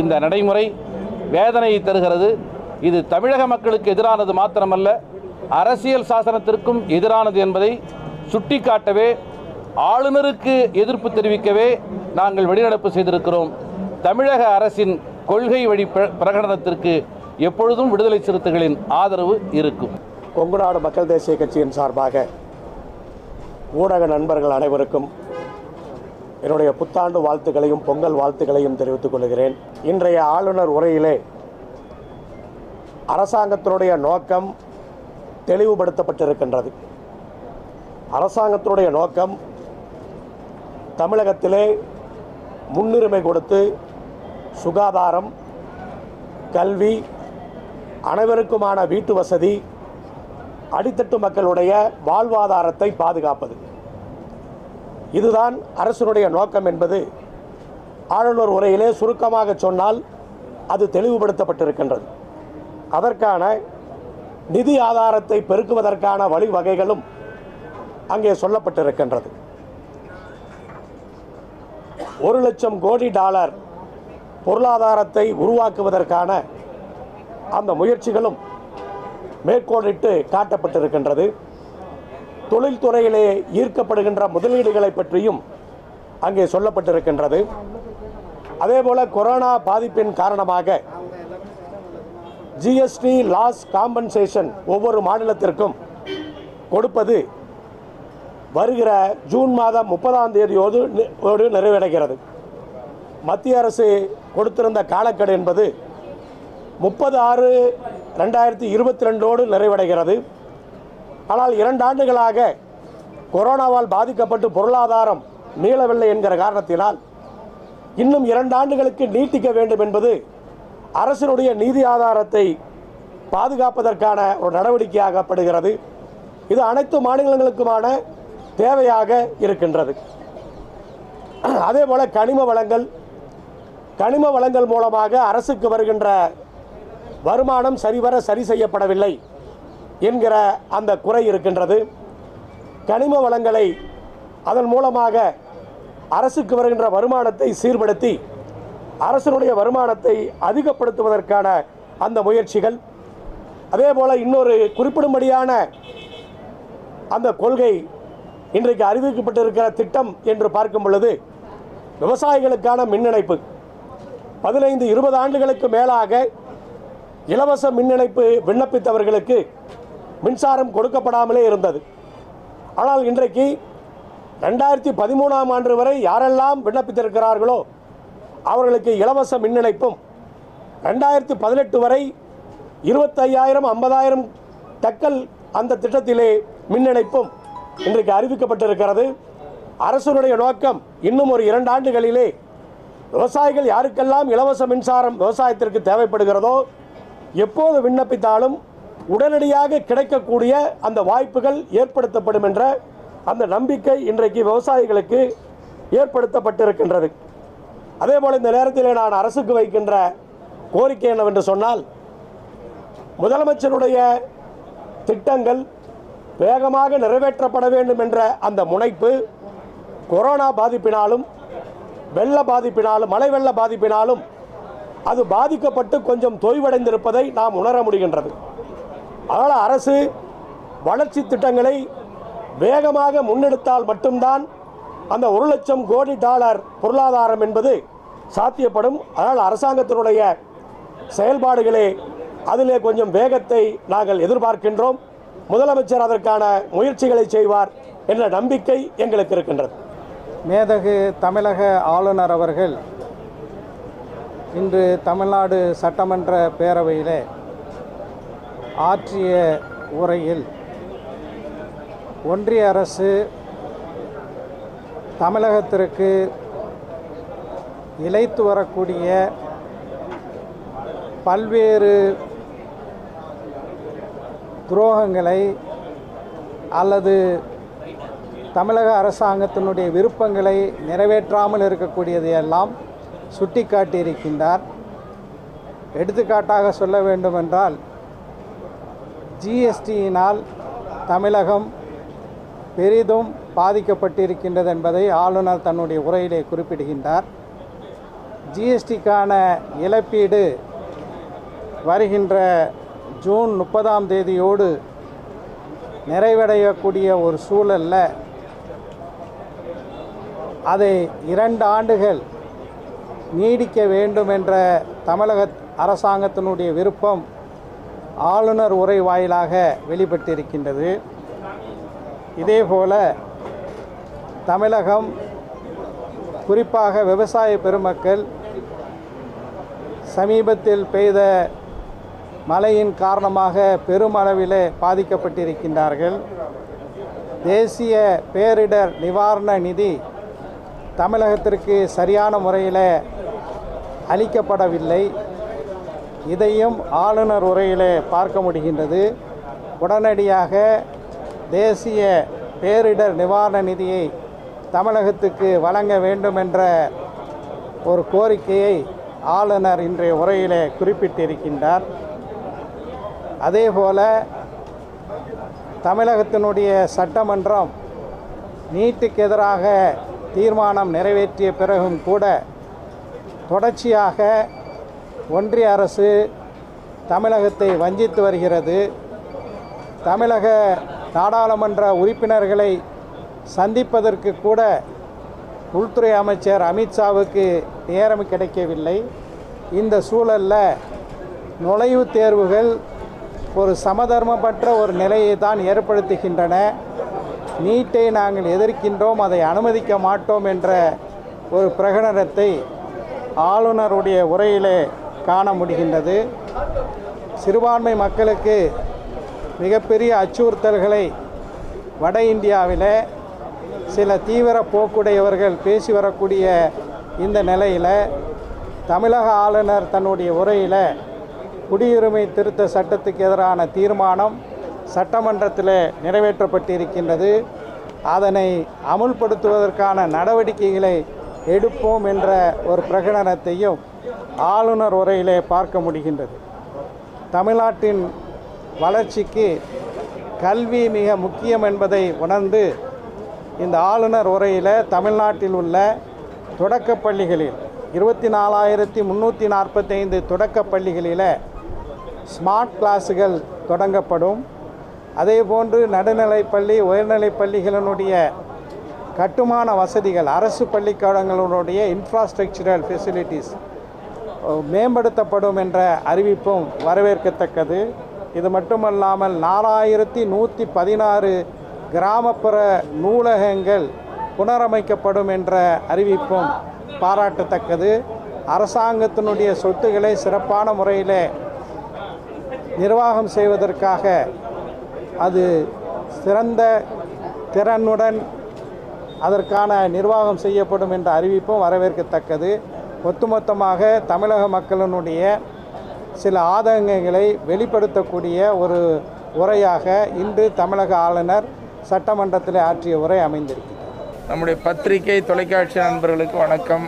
இந்த நடைமுறை வேதனையை தருகிறது. இது தமிழக மக்களுக்கு எதிரானது மாத்திரமல்ல, அரசியல் சாசனத்திற்கும் எதிரானது என்பதை சுட்டிக்காட்டவே, ஆளுநருக்கு எதிர்ப்பு தெரிவிக்கவே நாங்கள் வெளிநடப்பு செய்திருக்கிறோம். தமிழக அரசின் கொள்கை வழி பிரகடனத்திற்கு எப்பொழுதும் விடுதலை சிறுத்தைகளின் ஆதரவு இருக்கும். கொங்குநாடு மக்கள் தேசிய கட்சியின் சார்பாக ஊடக நண்பர்கள் அனைவருக்கும் என்னுடைய புத்தாண்டு வாழ்த்துக்களையும் பொங்கல் வாழ்த்துக்களையும் தெரிவித்துக் கொள்கிறேன். இன்றைய ஆளுநர் உரையிலே அரசாங்கத்தினுடைய நோக்கம் தெளிவுபடுத்தப்பட்டிருக்கின்றது. அரசாங்கத்தினுடைய நோக்கம் தமிழகத்திலே முன்னுரிமை கொடுத்து சுகாதாரம், கல்வி, அனைவருக்குமான வீட்டு வசதி, அடித்தட்டு மக்களுடைய வாழ்வாதாரத்தை பாதுகாப்பது, இதுதான் அரசினுடைய நோக்கம் என்பது ஆளுநர் உரையிலே சுருக்கமாக சொன்னால் அது தெளிவுபடுத்தப்பட்டிருக்கின்றது. அதற்கான நிதி ஆதாரத்தை பெருக்குவதற்கான வழிவகைகளும் அங்கே சொல்லப்பட்டிருக்கின்றது. $1,00,000 கோடி பொருளாதாரத்தை உருவாக்குவதற்கான அந்த முயற்சிகளும் மேற்கோளிட்டு காட்டப்பட்டிருக்கின்றது. தொழில்துறையிலே ஈர்க்கப்படுகின்ற முதலீடுகளை பற்றியும் அங்கே சொல்லப்பட்டிருக்கின்றது. அதேபோல கொரோனா பாதிப்பின் காரணமாக ஜிஎஸ்டி லாஸ் காம்பன்சேஷன் ஒவ்வொரு மாநிலத்திற்கும் கொடுப்பது வருகிற ஜூன் மாதம் 30ஆம் தேதியோடு நிறைவடைகிறது. மத்திய அரசு கொடுத்திருந்த காலக்கெடு என்பது 30/6/2022 நிறைவடைகிறது. ஆனால் 2 ஆண்டுகளாக கொரோனாவால் பாதிக்கப்பட்டு பொருளாதாரம் மீளவில்லை என்கிற காரணத்தினால் இன்னும் 2 ஆண்டுகளுக்கு நீட்டிக்க வேண்டும் என்பது அரசினுடைய நிதி ஆதாரத்தை பாதுகாப்பதற்கான ஒரு நடவடிக்கையாகப்படுகிறது. இது அனைத்து மாநிலங்களுக்குமான தேவையாக இருக்கின்றது. அதேபோல் கனிம வளங்கள் மூலமாக அரசுக்கு வருகின்ற வருமானம் சரி செய்யப்படவில்லை என்கிற அந்த குறை இருக்கின்றது. கனிம வளங்களை அதன் மூலமாக அரசுக்கு வருகின்ற வருமானத்தை சீர்படுத்தி அரசினுடைய வருமானத்தை அதிகப்படுத்துவதற்கான அந்த முயற்சிகள், அதேபோல் இன்னொரு குறிப்பிடும்படியான அந்த கொள்கை இன்றைக்கு அறிவிக்கப்பட்டிருக்கிற திட்டம் என்று பார்க்கும் பொழுது, விவசாயிகளுக்கான மின் இணைப்பு 15-20 ஆண்டுகளுக்கு மேலாக இலவச மின் இணைப்பு விண்ணப்பித்தவர்களுக்கு மின்சாரம் கொடுக்கப்படாமலே இருந்தது. ஆனால் இன்றைக்கு 2013ஆம் ஆண்டு வரை யாரெல்லாம் விண்ணப்பித்திருக்கிறார்களோ அவர்களுக்கு இலவச மின் இணைப்பும், 2018 வரை 25,000-50,000 தக்கல் அந்த திட்டத்திலே மின் இணைப்பும் இன்றைக்கு அறிவிக்கப்பட்டிருக்கிறது. அரசுடைய நோக்கம் இன்னும் ஒரு 2 ஆண்டுகளிலே விவசாயிகள் யாருக்கெல்லாம் இலவச மின்சாரம் விவசாயத்திற்கு தேவைப்படுகிறதோ எப்போது விண்ணப்பித்தாலும் உடனடியாக கிடைக்கக்கூடிய அந்த வாய்ப்புகள் ஏற்படுத்தப்படும் என்ற அந்த நம்பிக்கை இன்றைக்கு விவசாயிகளுக்கு ஏற்படுத்தப்பட்டிருக்கின்றது. அதேபோல் இந்த நேரத்தில் நான் அரசுக்கு வைக்கின்ற கோரிக்கை என்னவென்று சொன்னால், முதலமைச்சருடைய திட்டங்கள் வேகமாக நிறைவேற்றப்பட வேண்டும் என்ற அந்த முனைப்பு கொரோனா பாதிப்பினாலும் வெள்ள பாதிப்பினாலும் மழை வெள்ள பாதிப்பினாலும் அது பாதிக்கப்பட்டு கொஞ்சம் தொய்வடைந்திருப்பதை நாம் உணர முடிகின்றது. ஆனால் அரசு வளர்ச்சி திட்டங்களை வேகமாக முன்னெடுத்தால் மட்டும்தான் அந்த 1,00,000 கோடி டாலர் பொருளாதாரம் என்பது சாத்தியப்படும். ஆனால் அரசாங்கத்தினுடைய செயல்பாடுகளே அதிலே கொஞ்சம் வேகத்தை நாங்கள் எதிர்பார்க்கின்றோம். முதலமைச்சர் அதற்கான முயற்சிகளை செய்வார் என்ற நம்பிக்கை எங்களுக்கு இருக்கின்றது. மேதகு தமிழக ஆளுநர் அவர்கள் இன்று தமிழ்நாடு சட்டமன்ற பேரவையிலே ஆற்றிய உரையில் ஒன்றிய அரசு தமிழகத்திற்கு இழைத்து வரக்கூடிய பல்வேறு துரோகங்களை அல்லது தமிழக அரசாங்கத்தினுடைய விருப்பங்களை நிறைவேற்றாமல் இருக்கக்கூடியதையெல்லாம் சுட்டி காட்டியிருக்கின்றார். எடுத்துக்காட்டாக சொல்ல வேண்டுமென்றால் ஜிஎஸ்டியினால் தமிழகம் பெரிதும் பாதிக்கப்பட்டிருக்கின்றது என்பதை ஆளுநர் தன்னுடைய உரையிலே குறிப்பிடுகின்றார். ஜிஎஸ்டிக்கான இழப்பீடு வருகின்ற ஜூன் 30ஆம் தேதியோடு நிறைவடையக்கூடிய ஒரு சூழலில் அதை 2 ஆண்டுகள் நீடிக்க வேண்டும் என்ற தமிழக அரசாங்கத்தினுடைய விருப்பம் ஆளுநர் உரை வாயிலாக வெளிப்பட்டிருக்கின்றது. இதேபோல தமிழகம் குறிப்பாக விவசாய பெருமக்கள் சமீபத்தில் பெய்த மழையின் காரணமாக பெருமளவிலே பாதிக்கப்பட்டிருக்கின்றார்கள். தேசிய பேரிடர் நிவாரண நிதி தமிழகத்திற்கு சரியான முறையில் அளிக்கப்படவில்லை. இதையும் ஆளுநர் உரையிலே பார்க்க முடிகின்றது. உடனடியாக தேசிய பேரிடர் நிவாரண நிதியை தமிழகத்துக்கு வழங்க வேண்டும் என்ற ஒரு கோரிக்கையை ஆளுநர் இன்றைய உரையிலே குறிப்பிட்டிருக்கின்றார். அதேபோல தமிழகத்தினுடைய சட்டமன்றம் நீட்டுக்கு எதிராக தீர்மானம் நிறைவேற்றிய பிறகும் கூட தொடர்ச்சியாக ஒன்றிய அரசு தமிழகத்தை வஞ்சித்து வருகிறது. தமிழக நாடாளுமன்ற உறுப்பினர்களை சந்திப்பதற்கு கூட உள்துறை அமைச்சர் அமித்ஷாவுக்கு நேரம் கிடைக்கவில்லை. இந்த சூழலில் நுழைவுத் தேர்வுகள் ஒரு சமதர்மப்பற்ற ஒரு நிலையை தான் ஏற்படுத்துகின்றன. நீட்டை நாங்கள் எதிர்க்கின்றோம், அதை அனுமதிக்க மாட்டோம் என்ற ஒரு பிரகடனத்தை ஆளுநருடைய உரையிலே காண முடிகின்றது. சிறுபான்மை மக்களுக்கு மிகப்பெரிய அச்சுறுத்தல்களை வட இந்தியாவில் சில தீவிர போக்குடையவர்கள் பேசி வரக்கூடிய இந்த நிலையில் தமிழக ஆளுநர் தன்னுடைய உரையில் குடியுரிமை திருத்த சட்டத்துக்கு எதிரான தீர்மானம் சட்டமன்றத்தில் நிறைவேற்றப்பட்டிருக்கின்றது, அதனை அமுல்படுத்துவதற்கான நடவடிக்கைகளை எடுப்போம் என்ற ஒரு பிரகடனத்தையும் ஆளுநர் உரையிலே பார்க்க முடிகின்றது. தமிழ்நாட்டின் வளர்ச்சிக்கு கல்வி மிக முக்கியம் என்பதை உணர்ந்து இந்த ஆளுநர் உரையில் தமிழ்நாட்டில் உள்ள தொடக்கப்பள்ளிகளில் 24,345 தொடக்கப்பள்ளிகளில் ஸ்மார்ட் கிளாஸுகள் தொடங்கப்படும். அதேபோன்று நடுநிலைப்பள்ளி உயர்நிலைப்பள்ளிகளினுடைய கட்டுமான வசதிகள், அரசு பள்ளிக்கூடங்களுடைய இன்ஃப்ராஸ்ட்ரக்சரல் ஃபெசிலிட்டிஸ் மேம்படுத்தப்படும் என்ற அறிவிப்பும் வரவேற்கத்தக்கது. இது மட்டுமல்லாமல் 4,116 கிராமப்புற நூலகங்கள் புனரமைக்கப்படும் என்ற அறிவிப்பும் பாராட்டத்தக்கது. அரசாங்கத்தினுடைய சொத்துக்களை சிறப்பான முறையில் நிர்வாகம் செய்வதற்காக அது சிறந்த திறனுடன் அதற்கான நிர்வாகம் செய்யப்படும் என்ற அறிவிப்பும் வரவேற்கத்தக்கது. ஒட்டுமொத்தமாக தமிழக மக்களினுடைய சில ஆதங்கங்களை வெளிப்படுத்தக்கூடிய ஒரு உரையாக இன்று தமிழக ஆளுநர் சட்டமன்றத்தில் ஆற்றிய உரை அமைந்திருக்கிறது. நம்முடைய பத்திரிகை தொலைக்காட்சி நண்பர்களுக்கு வணக்கம்.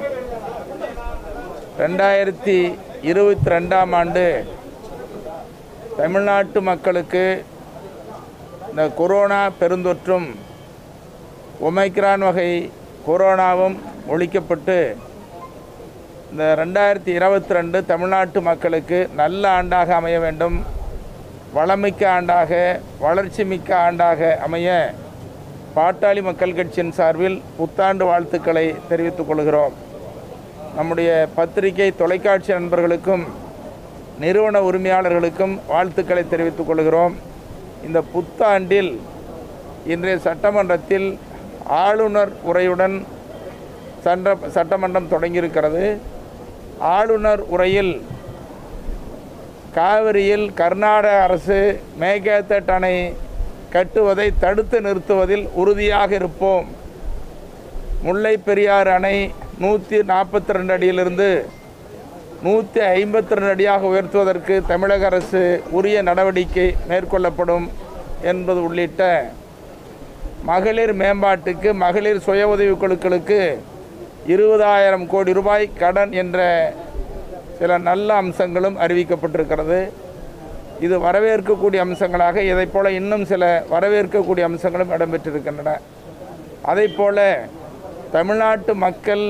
2022ஆம் ஆண்டு தமிழ்நாட்டு மக்களுக்கு இந்த கொரோனா பெருந்தொற்றும் ஒமிக்ரான் வகை கொரோனாவும் ஒழிக்கப்பட்டு இந்த 2022 தமிழ்நாட்டு மக்களுக்கு நல்ல ஆண்டாக அமைய வேண்டும், வளமிக்க ஆண்டாக, வளர்ச்சி மிக்க ஆண்டாக அமைய பாட்டாளி மக்கள் கட்சியின் சார்பில் புத்தாண்டு வாழ்த்துக்களை தெரிவித்துக் கொள்கிறோம். நம்முடைய பத்திரிகை தொலைக்காட்சி நண்பர்களுக்கும் நிறுவன உரிமையாளர்களுக்கும் வாழ்த்துக்களை தெரிவித்துக் கொள்கிறோம். இந்த புத்தாண்டில் இன்றைய சட்டமன்றத்தில் ஆளுநர் உரையுடன் சட்டமன்றம் தொடங்கியிருக்கிறது. ஆளுநர் உரையில் காவிரியில் கர்நாடக அரசு மேகதாது அணை கட்டுவதை தடுத்து நிறுத்துவதில் உறுதியாக இருப்போம், முல்லை பெரியாறு அணை 142 அடியிலிருந்து 152 அடியாக உயர்த்துவதற்கு தமிழக அரசு உரிய நடவடிக்கை மேற்கொள்ளப்படும் என்பது உள்ளிட்ட மகளிர் மேம்பாட்டுக்கு, மகளிர் சுய உதவி குழுக்களுக்கு 20,000 கோடி ரூபாய் கடன் என்ற சில நல்ல அம்சங்களும் அறிவிக்கப்பட்டிருக்கிறது. இது வரவேற்கக்கூடிய அம்சங்களாக, இதைப்போல் இன்னும் சில வரவேற்கக்கூடிய அம்சங்களும் இடம்பெற்றிருக்கின்றன. அதைப்போல் தமிழ்நாட்டு மக்கள்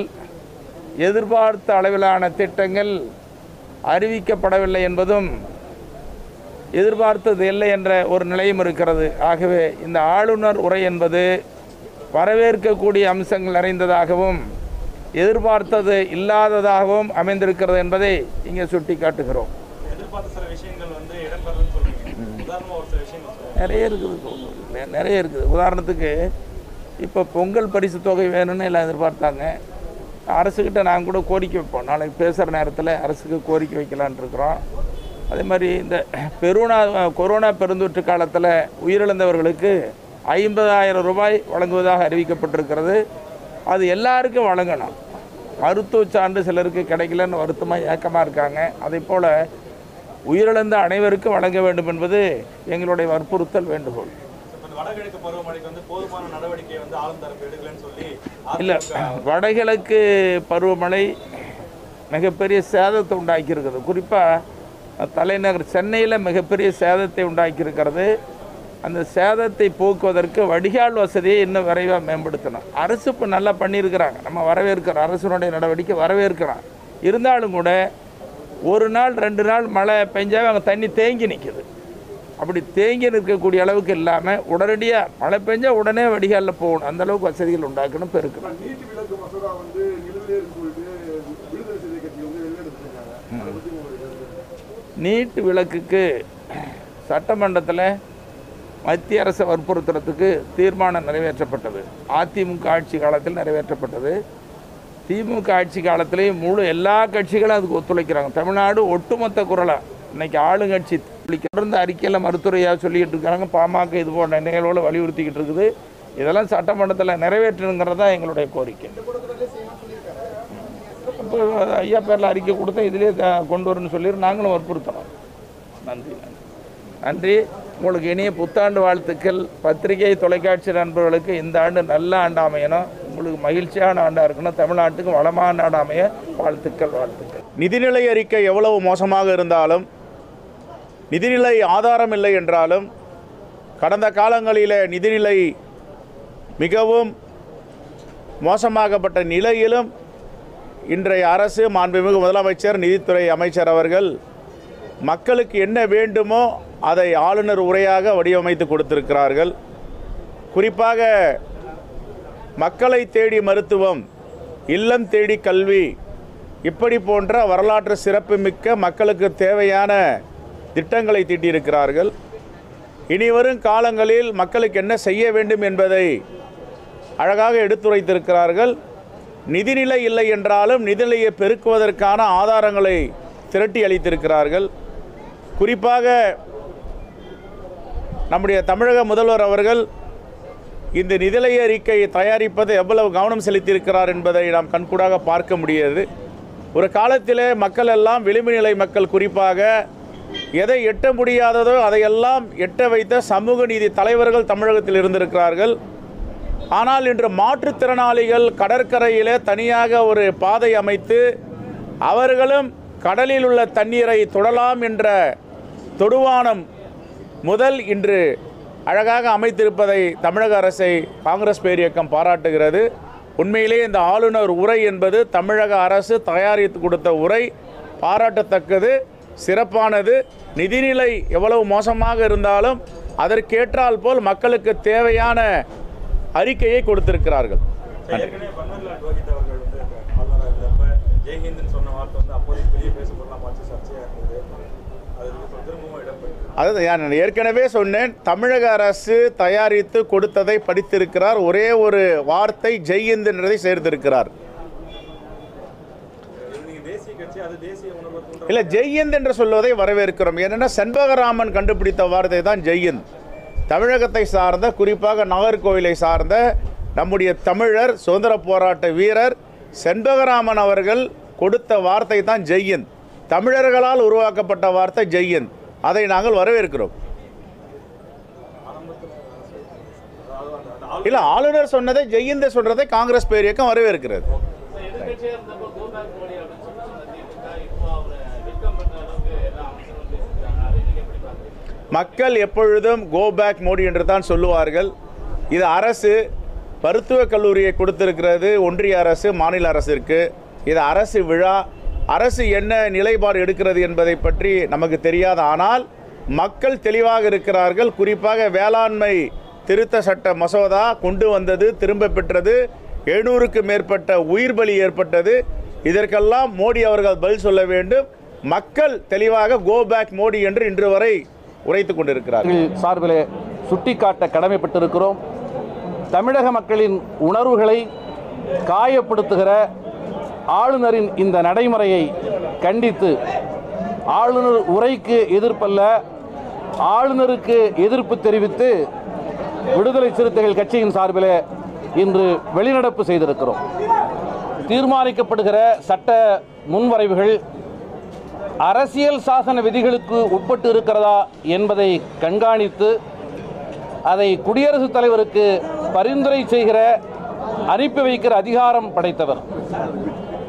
எதிர்பார்த்த அளவிலான திட்டங்கள் அறிவிக்கப்படவில்லை என்பதும், எதிர்பார்த்தது இல்லை என்ற ஒரு நிலையும் இருக்கிறது. ஆகவே இந்த ஆளுநர் உரை என்பது வரவேற்கக்கூடிய அம்சங்கள் நிறைந்ததாகவும் எதிர்பார்த்தது இல்லாததாகவும் அமைந்திருக்கிறது என்பதை இங்கே சுட்டி காட்டுகிறோம். நிறைய இருக்குது. உதாரணத்துக்கு இப்போ பொங்கல் பரிசு தொகை வேணும்னு எல்லாம் எதிர்பார்த்தாங்க. அரசுக்கிட்ட நாங்கள் கூட கோரிக்கை வைப்போம், நாளைக்கு பேசுகிற நேரத்தில் அரசுக்கு கோரிக்கை வைக்கலான் இருக்கிறோம். அதே மாதிரி இந்த கொரோனா பெருந்தொற்று காலத்தில் உயிரிழந்தவர்களுக்கு 50,000 ரூபாய் வழங்குவதாக அறிவிக்கப்பட்டிருக்கிறது. அது எல்லாருக்கும் வழங்கணும். மருத்துவ சான்று சிலருக்கு கிடைக்கலன்னு வருத்தமாக ஏக்கமாக இருக்காங்க. அதே போல் உயிரிழந்த அனைவருக்கும் வழங்க வேண்டும் என்பது எங்களுடைய வற்புறுத்தல், வேண்டுகோள். இல்லை, வடகிழக்கு பருவமழை மிகப்பெரிய சேதத்தை உண்டாக்கியிருக்குது. குறிப்பாக தலைநகர் சென்னையில் மிகப்பெரிய சேதத்தை உண்டாக்கியிருக்கிறது. அந்த சேதத்தை போக்குவதற்கு வடிகால் வசதியை இன்னும் விரைவாக மேம்படுத்தணும். அரசு இப்போ நல்லா பண்ணியிருக்கிறாங்க, நம்ம வரவேற்கிறோம், அரசினுடைய நடவடிக்கை வரவேற்கிறோம். இருந்தாலும் கூட ஒரு நாள் 2 நாள் மழை பெஞ்சாவே அங்கே தண்ணி தேங்கி நிற்கிது. அப்படி தேங்கி நிற்கக்கூடிய அளவுக்கு இல்லாமல் உடனடியாக மழை பெஞ்சால் உடனே வடிகாலில் போகணும், அந்தளவுக்கு வசதிகள் உண்டாக்கணும், பெருக்கணும். நீட் விலக்குக்கு சட்டமன்றத்தில் மத்திய அரசை வற்புறுத்துறதுக்கு தீர்மானம் நிறைவேற்றப்பட்டது. அதிமுக ஆட்சி காலத்தில் நிறைவேற்றப்பட்டது. திமுக ஆட்சி காலத்திலேயும் முழு எல்லா கட்சிகளும் அதுக்கு ஒத்துழைக்கிறாங்க. தமிழ்நாடு ஒட்டுமொத்த குரலாக இன்றைக்கி ஆளுங்கட்சி தொடர்ந்து அறிக்கையில் மருத்துவரையாக சொல்லிக்கிட்டு இருக்காங்க. பாமக இது போன்ற நிகழ்வுகளை வலியுறுத்திக்கிட்டு இருக்குது. இதெல்லாம் சட்டமன்றத்தில் நிறைவேற்றணுங்கிறது தான் எங்களுடைய கோரிக்கை. இப்போ ஐயா பேரில் அறிக்கை கொடுத்தா இதிலே கொண்டு வரணும்னு சொல்லி நாங்களும் வற்புறுத்தணும். நன்றி. உங்களுக்கு இனிய புத்தாண்டு வாழ்த்துக்கள். பத்திரிகை தொலைக்காட்சி நண்பர்களுக்கு இந்த ஆண்டு நல்ல ஆண்டு அமையணும், உங்களுக்கு மகிழ்ச்சியான ஆண்டாக இருக்கணும், தமிழ்நாட்டுக்கு வளமான ஆண்டு அமைய வாழ்த்துக்கள். நிதிநிலை அறிக்கை எவ்வளவு மோசமாக இருந்தாலும், நிதிநிலை ஆதாரம் இல்லை என்றாலும், கடந்த காலங்களில் நிதிநிலை மிகவும் மோசமாகப்பட்ட நிலையிலும் இன்றைய அரசு, மாண்புமிகு முதலமைச்சர், நிதித்துறை அமைச்சர் அவர்கள் மக்களுக்கு என்ன வேண்டுமோ அதை ஆளுநர் உரையாக வடிவமைத்து கொடுத்திருக்கிறார்கள். குறிப்பாக மக்களை தேடி மருத்துவம், இல்லம் தேடி கல்வி, இப்படி போன்ற வரலாற்று சிறப்புமிக்க மக்களுக்கு தேவையான திட்டங்களை தீட்டியிருக்கிறார்கள். இனிவரும் காலங்களில் மக்களுக்கு என்ன செய்ய வேண்டும் என்பதை அழகாக எடுத்துரைத்திருக்கிறார்கள். நிதிநிலை இல்லை என்றாலும் நிதிநிலையை பெருக்குவதற்கான ஆதாரங்களை திரட்டி அளித்திருக்கிறார்கள். குறிப்பாக நம்முடைய தமிழக முதல்வர் அவர்கள் இந்த நிதிநிலை அறிக்கையை தயாரிப்பதை எவ்வளவு கவனம் செலுத்தியிருக்கிறார் என்பதை நாம் கண்கூடாக பார்க்க முடியாது. ஒரு காலத்திலே மக்கள் எல்லாம், விளிம்பு நிலை மக்கள் குறிப்பாக, எதை எட்ட முடியாததோ அதையெல்லாம் எட்ட வைத்த சமூக நீதி தலைவர்கள் தமிழகத்தில் இருந்திருக்கிறார்கள். ஆனால் இன்று மாற்றுத்திறனாளிகள் கடற்கரையிலே தனியாக ஒரு பாதை அமைத்து அவர்களும் கடலில் உள்ள தண்ணீரை தொடலாம் என்ற தொடுவானம் முதல் இன்று அழகாக அமைத்திருப்பதை தமிழக அரசை காங்கிரஸ் பேரியக்கம் பாராட்டுகிறது. உண்மையிலே இந்த ஆளுநர் உரை என்பது தமிழக அரசு தயாரித்து கொடுத்த உரை பாராட்டத்தக்கது, சிறப்பானது. நிதிநிலை எவ்வளவு மோசமாக இருந்தாலும் அதற்கேற்றால் போல் மக்களுக்கு தேவையான அறிக்கையை கொடுத்திருக்கிறார்கள். அதாவது நான் ஏற்கனவே சொன்னேன், தமிழக அரசு தயாரித்து கொடுத்ததை படித்திருக்கிறார். ஒரே ஒரு வார்த்தை ஜெய்ஹிந்த் என்றதை சேர்த்திருக்கிறார். இல்லை, ஜெய்ஹிந்த் என்று சொல்வதை வரவேற்கிறோம். ஏன்னா செண்பகராமன் கண்டுபிடித்த வார்த்தை தான் ஜெய்ஹிந்த். தமிழகத்தை சார்ந்த, குறிப்பாக நாகர்கோவிலை சார்ந்த நம்முடைய தமிழர் சுதந்திர போராட்ட வீரர் செண்பகராமன் அவர்கள் கொடுத்த வார்த்தை தான் ஜெய்ஹிந்த். தமிழர்களால் உருவாக்கப்பட்ட வார்த்தை ஜெய்ஹிந்த். அதை நாங்கள் வரவேற்கிறோம். இல்லை, ஆளுநர் சொன்னதை, ஜெய்ஹிந்த் சொல்றதை காங்கிரஸ் பேரியக்கம் வரவேற்கிறது. மக்கள் எப்பொழுதும் கோ பேக் மோடி என்று தான் சொல்லுவார்கள். இது அரசு மருத்துவக் கல்லூரியை கொடுத்திருக்கிறது, ஒன்றிய அரசு மாநில அரசிற்கு. இது அரசு விழா, அரசு என்ன நிலைப்பாடு எடுக்கிறது என்பதை பற்றி நமக்கு தெரியாது. ஆனால் மக்கள் தெளிவாக இருக்கிறார்கள். குறிப்பாக வேளாண்மை திருத்த சட்ட மசோதா கொண்டு வந்தது திரும்ப பெற்றது, 700க்கு மேற்பட்ட உயிர் பலி ஏற்பட்டது. இதற்கெல்லாம் மோடி அவர்கள் பதில் சொல்ல வேண்டும். மக்கள் தெளிவாக கோ பேக் மோடி என்று இன்று வரை உரைத்து கொண்டிருக்கிறார்கள். சார்பிலே சுட்டிக்காட்ட கடமைப்பட்டிருக்கிறோம். தமிழக மக்களின் உணர்வுகளை காயப்படுத்துகிற ஆளுநரின் இந்த நடைமுறையை கண்டித்து, ஆளுநர் உரைக்கு எதிர்ப்பல்ல ஆளுநருக்கு எதிர்ப்பு தெரிவித்து விடுதலை சிறுத்தைகள் கட்சியின் சார்பிலே இன்று வெளிநடப்பு செய்திருக்கிறோம். தீர்மானிக்கப்படுகிற சட்ட முன்வரைவுகள் அரசியல் சாசன விதிகளுக்கு உட்பட்டு இருக்கிறதா என்பதை கண்காணித்து அதை குடியரசுத் தலைவருக்கு பரிந்துரை செய்கிற, அனுப்பி வைக்கிற அதிகாரம் படைத்தவர்.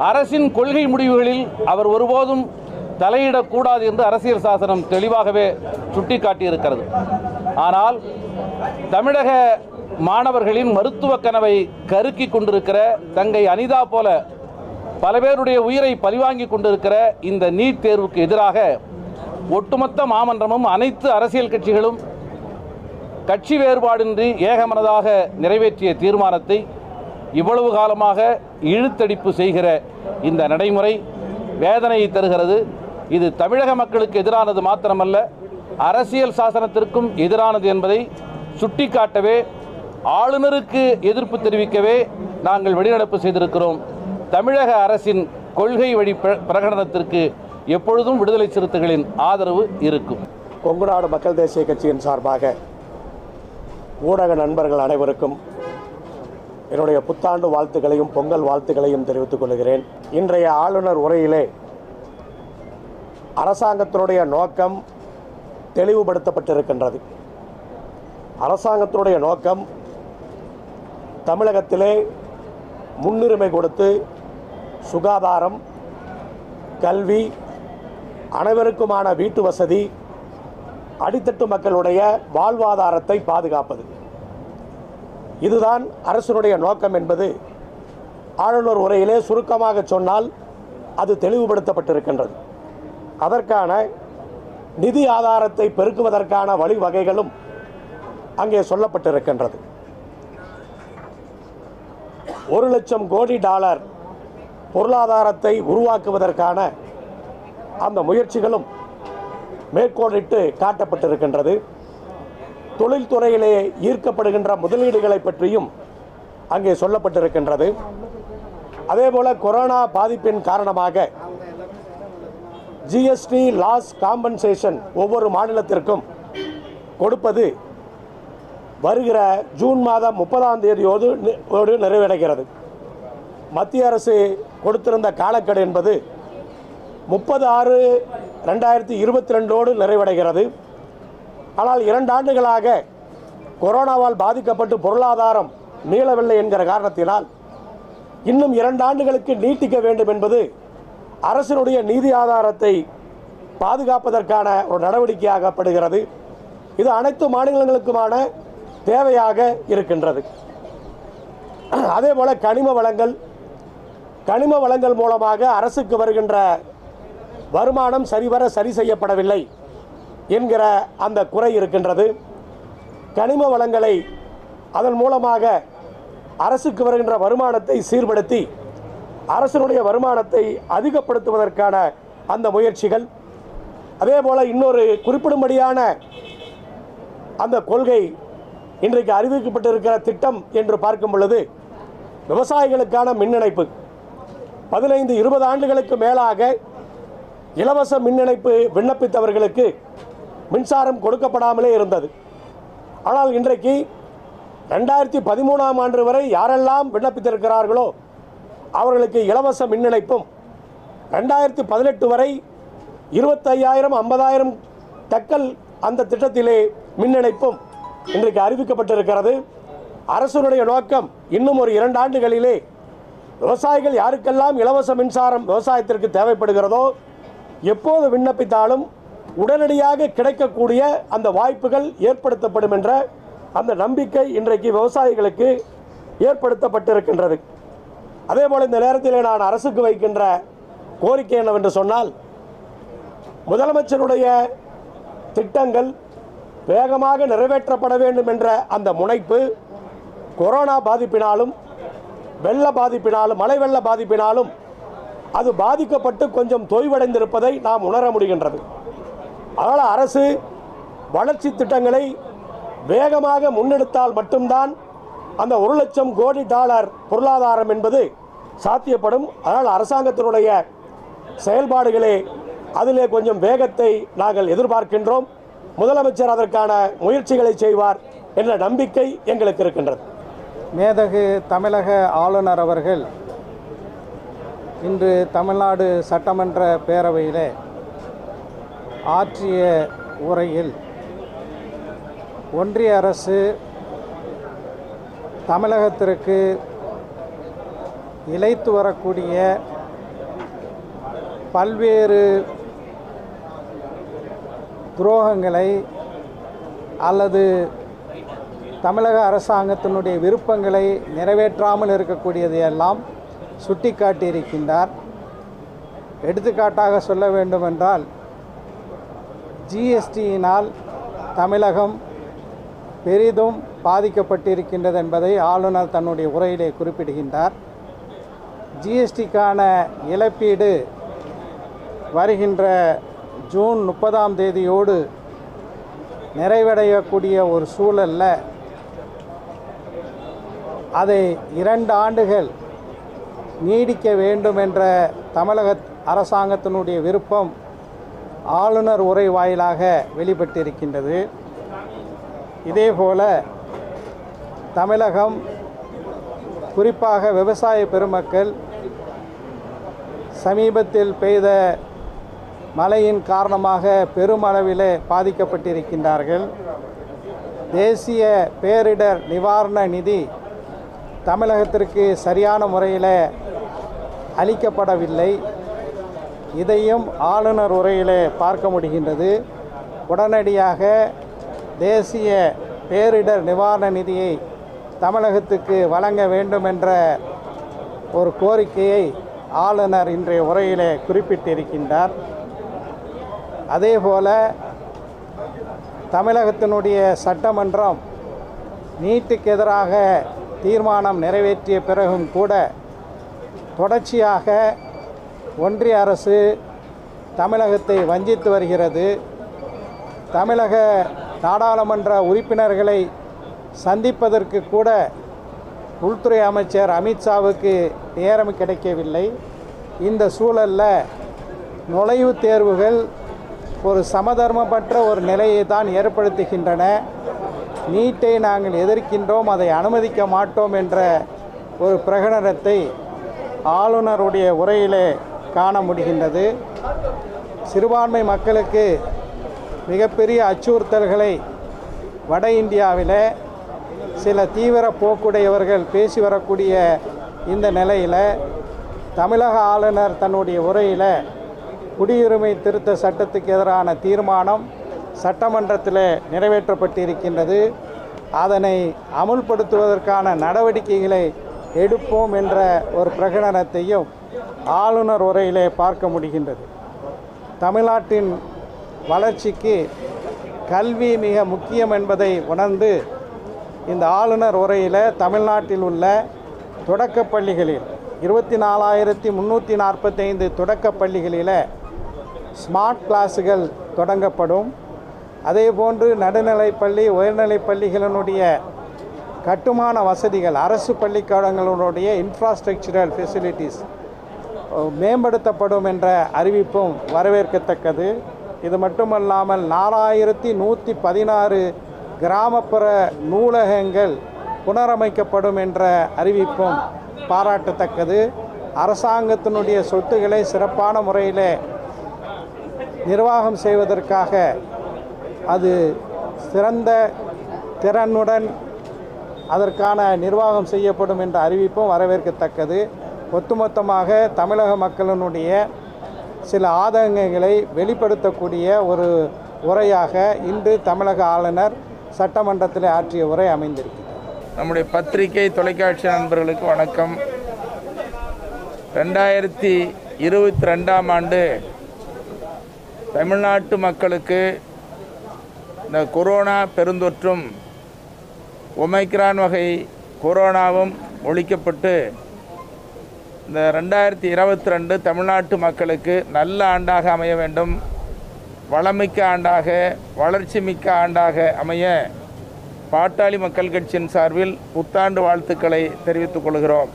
அரசின் கொள்கை முடிவுகளில் அவர் ஒருபோதும் தலையிடக்கூடாது என்று அரசியல் சாசனம் தெளிவாகவே சுட்டிக்காட்டியிருக்கிறது. ஆனால் தமிழக மாணவர்களின் மருத்துவ கனவை கருக்கி கொண்டிருக்கிற, தங்கை அனிதா போல பல பேருடைய உயிரை பழிவாங்கி கொண்டிருக்கிற இந்த நீட் தேர்வுக்கு எதிராக ஒட்டுமொத்த மாமன்றமும் அனைத்து அரசியல் கட்சிகளும் கட்சி வேறுபாடின்றி ஏகமனதாக நிறைவேற்றிய தீர்மானத்தை இவ்வளவு காலமாக இழுத்தடிப்பு செய்கிற இந்த நடைமுறை வேதனையை தருகிறது. இது தமிழக மக்களுக்கு எதிரானது மாத்திரமல்ல, அரசியல் சாசனத்திற்கும் எதிரானது என்பதை சுட்டிக்காட்டவே, ஆளுநருக்கு எதிர்ப்பு தெரிவிக்கவே நாங்கள் வெளிநடப்பு செய்திருக்கிறோம். தமிழக அரசின் கொள்கை வழி பிரகடனத்திற்கு எப்பொழுதும் விடுதலை சிறுத்தைகளின் ஆதரவு இருக்கும். கொங்குநாடு மக்கள் தேசிய கட்சியின் சார்பாக ஊடக நண்பர்கள் அனைவருக்கும் என்னுடைய புத்தாண்டு வாழ்த்துக்களையும் பொங்கல் வாழ்த்துக்களையும் தெரிவித்துக் கொள்கிறேன். இன்றைய ஆளுநர் உரையிலே அரசாங்கத்தினுடைய நோக்கம் தெளிவுபடுத்தப்பட்டிருக்கின்றது. அரசாங்கத்தினுடைய நோக்கம் தமிழகத்திலே முன்னுரிமை கொடுத்து சுகாதாரம், கல்வி, அனைவருக்குமான வீட்டு வசதி, அடித்தட்டு மக்களுடைய வாழ்வாதாரத்தை பாதுகாப்பது, இதுதான் அரசினுடைய நோக்கம் என்பது ஆளுநர் உரையிலே சுருக்கமாக சொன்னால் அது தெளிவுபடுத்தப்பட்டிருக்கின்றது. அதற்கான நிதி ஆதாரத்தை பெருக்குவதற்கான வழிவகைகளும் அங்கே சொல்லப்பட்டிருக்கின்றது. 1,00,000 கோடி டாலர் பொருளாதாரத்தை உருவாக்குவதற்கான அந்த முயற்சிகளும் மேற்கோளிட்டு காட்டப்பட்டிருக்கின்றது. தொழில்துறையிலே ஈர்க்கப்படுகின்ற முதலீடுகளை பற்றியும் அங்கே சொல்லப்பட்டிருக்கின்றது. அதேபோல் கொரோனா பாதிப்பின் காரணமாக ஜிஎஸ்டி லாஸ் காம்பன்சேஷன் ஒவ்வொரு மாநிலத்திற்கும் கொடுப்பது வருகிற ஜூன் மாதம் 30ஆம் தேதியோடு நிறைவடைகிறது. மத்திய அரசு கொடுத்திருந்த காலக்கெடு என்பது 30/6/2022 நிறைவடைகிறது. ஆனால் 2 ஆண்டுகளாக கொரோனாவால் பாதிக்கப்பட்டு பொருளாதாரம் மீளவில்லை என்கிற காரணத்தினால் இன்னும் 2 ஆண்டுகளுக்கு நீட்டிக்க வேண்டும் என்பது அரசினுடைய நிதி ஆதாரத்தை பாதுகாப்பதற்கான ஒரு நடவடிக்கையாகப்படுகிறது. இது அனைத்து மாநிலங்களுக்குமான தேவையாக இருக்கின்றது. அதே போல் கனிம வளங்கள் மூலமாக அரசுக்கு வருகின்ற வருமானம் சரிவர சரி செய்யப்படவில்லை என்கிற அந்த குறை இருக்கின்றது. கனிம வளங்களை அதன் மூலமாக அரசுக்கு வருகின்ற வருமானத்தை சீர்படுத்தி அரசனுடைய வருமானத்தை அதிகப்படுத்துவதற்கான அந்த முயற்சிகள், அதே போல் இன்னொரு குறிப்பிடும்படியான அந்த கொள்கை இன்றைக்கு அறிவிக்கப்பட்டிருக்கிற திட்டம் என்று பார்க்கும் பொழுது, விவசாயிகளுக்கான மின் இணைப்பு 15-20 ஆண்டுகளுக்கு மேலாக இலவச மின் இணைப்பு விண்ணப்பித்தவர்களுக்கு மின்சாரம் கொடுக்கப்படாமலே இருந்தது. ஆனால் இன்றைக்கு 2013 ஆண்டு வரை யாரெல்லாம் விண்ணப்பித்திருக்கிறார்களோ அவர்களுக்கு இலவச மின் இணைப்பும், 2018 வரை 25,000-50,000 தக்கல் அந்த திட்டத்திலே மின் இணைப்பும் இன்றைக்கு அறிவிக்கப்பட்டிருக்கிறது. அரசுடைய நோக்கம் இன்னும் ஒரு 2 ஆண்டுகளிலே விவசாயிகள் யாருக்கெல்லாம் இலவச மின்சாரம் விவசாயத்திற்கு தேவைப்படுகிறதோ எப்போது விண்ணப்பித்தாலும் உடனடியாக கிடைக்கக்கூடிய அந்த வாய்ப்புகள் ஏற்படுத்தப்படும் என்ற அந்த நம்பிக்கை இன்றைக்கு விவசாயிகளுக்கு ஏற்படுத்தப்பட்டிருக்கின்றது. அதே போல் இந்த நேரத்தில் நான் அரசுக்கு வைக்கின்ற கோரிக்கை என்னவென்று சொன்னால், முதலமைச்சருடைய திட்டங்கள் வேகமாக நிறைவேற்றப்பட வேண்டும் என்ற அந்த முனைப்பு கொரோனா பாதிப்பினாலும் வெள்ள பாதிப்பினாலும் மழை வெள்ள பாதிப்பினாலும் அது பாதிக்கப்பட்டு கொஞ்சம் தொய்வடைந்திருப்பதை நாம் உணர முடிகின்றது. அதனால் அரசு வளர்ச்சி திட்டங்களை வேகமாக முன்னெடுத்தால் மட்டும்தான் அந்த $1,00,000 கோடி பொருளாதாரம் என்பது சாத்தியப்படும். அதனால் அரசாங்கத்தினுடைய செயல்பாடுகளே அதிலே கொஞ்சம் வேகத்தை நாங்கள் எதிர்பார்க்கின்றோம். முதலமைச்சர் அதற்கான முயற்சிகளை செய்வார் என்ற நம்பிக்கை எங்களுக்கு இருக்கின்றது. மேதகு தமிழக ஆளுநர் அவர்கள் இன்று தமிழ்நாடு சட்டமன்ற பேரவையிலே ஆற்றிய உரையில் ஒன்றிய அரசு தமிழகத்திற்கு இழைத்து வரக்கூடிய பல்வேறு துரோகங்களை அல்லது தமிழக அரசாங்கத்தினுடைய விருப்பங்களை நிறைவேற்றாமல் இருக்கக்கூடியதையெல்லாம் சுட்டி காட்டியிருக்கின்றார். எடுத்துக்காட்டாக சொல்ல வேண்டுமென்றால், ஜிஎஸ்டியினால் தமிழகம் பெரிதும் பாதிக்கப்பட்டிருக்கின்றது என்பதை ஆளுநர் தன்னுடைய உரையிலே குறிப்பிடுகின்றார். ஜிஎஸ்டிக்கான இழப்பீடு வருகின்ற ஜூன் 30 தேதியோடு நிறைவடையக்கூடிய ஒரு சூழலில் அதை 2 ஆண்டுகள் நீடிக்க வேண்டும் என்ற தமிழக அரசாங்கத்தினுடைய விருப்பம் ஆளுநர் உரை வாயிலாக வெளிப்பட்டிருக்கின்றது. இதேபோல தமிழகம், குறிப்பாக விவசாய பெருமக்கள் சமீபத்தில் பெய்த மழையின் காரணமாக பெருமளவில் பாதிக்கப்பட்டிருக்கின்றார்கள். தேசிய பேரிடர் நிவாரண நிதி தமிழகத்திற்கு சரியான முறையில் அளிக்கப்படவில்லை. இதையும் ஆளுநர் உரையிலே பார்க்க முடிகின்றது. உடனடியாக தேசிய பேரிடர் நிவாரண நிதியை தமிழகத்துக்கு வழங்க வேண்டும் என்ற ஒரு கோரிக்கையை ஆளுநர் இன்றைய உரையிலே குறிப்பிட்டிருக்கின்றார். அதேபோல தமிழகத்தினுடைய சட்டமன்றம் நீட்டுக்கு எதிராக தீர்மானம் நிறைவேற்றிய பிறகும் கூட தொடர்ச்சியாக ஒன்றிய அரசு தமிழகத்தை வஞ்சித்து வருகிறது. தமிழக நாடாளுமன்ற உறுப்பினர்களை சந்திப்பதற்கு கூட உள்துறை அமைச்சர் அமித்ஷாவுக்கு நேரம் கிடைக்கவில்லை. இந்த சூழலில் நுழைவுத் தேர்வுகள் ஒரு சமதர்மப்பற்ற ஒரு நிலையை தான் ஏற்படுத்துகின்றன. நீட்டை நாங்கள் எதிர்க்கின்றோம், அதை அனுமதிக்க மாட்டோம் என்ற ஒரு பிரகடனத்தை ஆளுநருடைய உரையிலே காண முடிகின்றது. சிறுபான்மை மக்களுக்கு மிகப்பெரிய அச்சுறுத்தல்களை வட இந்தியாவில் சில தீவிர போக்குடையவர்கள் பேசி வரக்கூடிய இந்த நிலையில் தமிழக ஆளுநர் தன்னுடைய உரையில் குடியுரிமை திருத்த சட்டத்துக்கு எதிரான தீர்மானம் சட்டமன்றத்தில் நிறைவேற்றப்பட்டிருக்கின்றது, அதனை அமுல்படுத்துவதற்கான நடவடிக்கைகளை எடுப்போம் என்ற ஒரு பிரகடனத்தையும் ஆளுநர் உரையிலே பார்க்க முடிகின்றது. தமிழ்நாட்டின் வளர்ச்சிக்கு கல்வி மிக முக்கியம் என்பதை உணர்ந்து இந்த ஆளுநர் உரையில் தமிழ்நாட்டில் உள்ள தொடக்கப்பள்ளிகளில் 24,345 தொடக்கப்பள்ளிகளில் ஸ்மார்ட் கிளாஸுகள் தொடங்கப்படும். அதேபோன்று நடுநிலைப்பள்ளி உயர்நிலைப்பள்ளிகளினுடைய கட்டுமான வசதிகள், அரசு பள்ளிக்கூடங்களுடைய இன்ஃப்ராஸ்ட்ரக்சரல் ஃபெசிலிட்டிஸ் மேம்படுத்தப்படும் என்ற அறிவிப்பும் வரவேற்கத்தக்கது. இது மட்டுமல்லாமல் 4,116 கிராமப்புற நூலகங்கள் புனரமைக்கப்படும் என்ற அறிவிப்பும் பாராட்டத்தக்கது. அரசாங்கத்தினுடைய சொத்துக்களை சிறப்பான முறையில் நிர்வாகம் செய்வதற்காக அது சிறந்த திறனுடன் அதற்கான நிர்வாகம் செய்யப்படும் என்ற அறிவிப்பும் வரவேற்கத்தக்கது. ஒட்டுமொத்தமாக தமிழக மக்களினுடைய சில ஆதங்கங்களை வெளிப்படுத்தக்கூடிய ஒரு உரையாக இன்று தமிழக ஆளுநர் சட்டமன்றத்தில் ஆற்றிய உரை அமைந்திருக்கிறது. நம்முடைய பத்திரிகை தொலைக்காட்சி நண்பர்களுக்கு வணக்கம். 2022ஆம் ஆண்டு தமிழ்நாட்டு மக்களுக்கு இந்த கொரோனா பெருந்தொற்றும் ஓமிக்ரான் வகை கொரோனாவும் ஒழிக்கப்பட்டு இந்த 2022 தமிழ்நாட்டு மக்களுக்கு நல்ல ஆண்டாக அமைய வேண்டும், வளமிக்க ஆண்டாக, வளர்ச்சி மிக்க ஆண்டாக அமைய பாட்டாளி மக்கள் கட்சியின் சார்பில் புத்தாண்டு வாழ்த்துக்களை தெரிவித்துக் கொள்கிறோம்.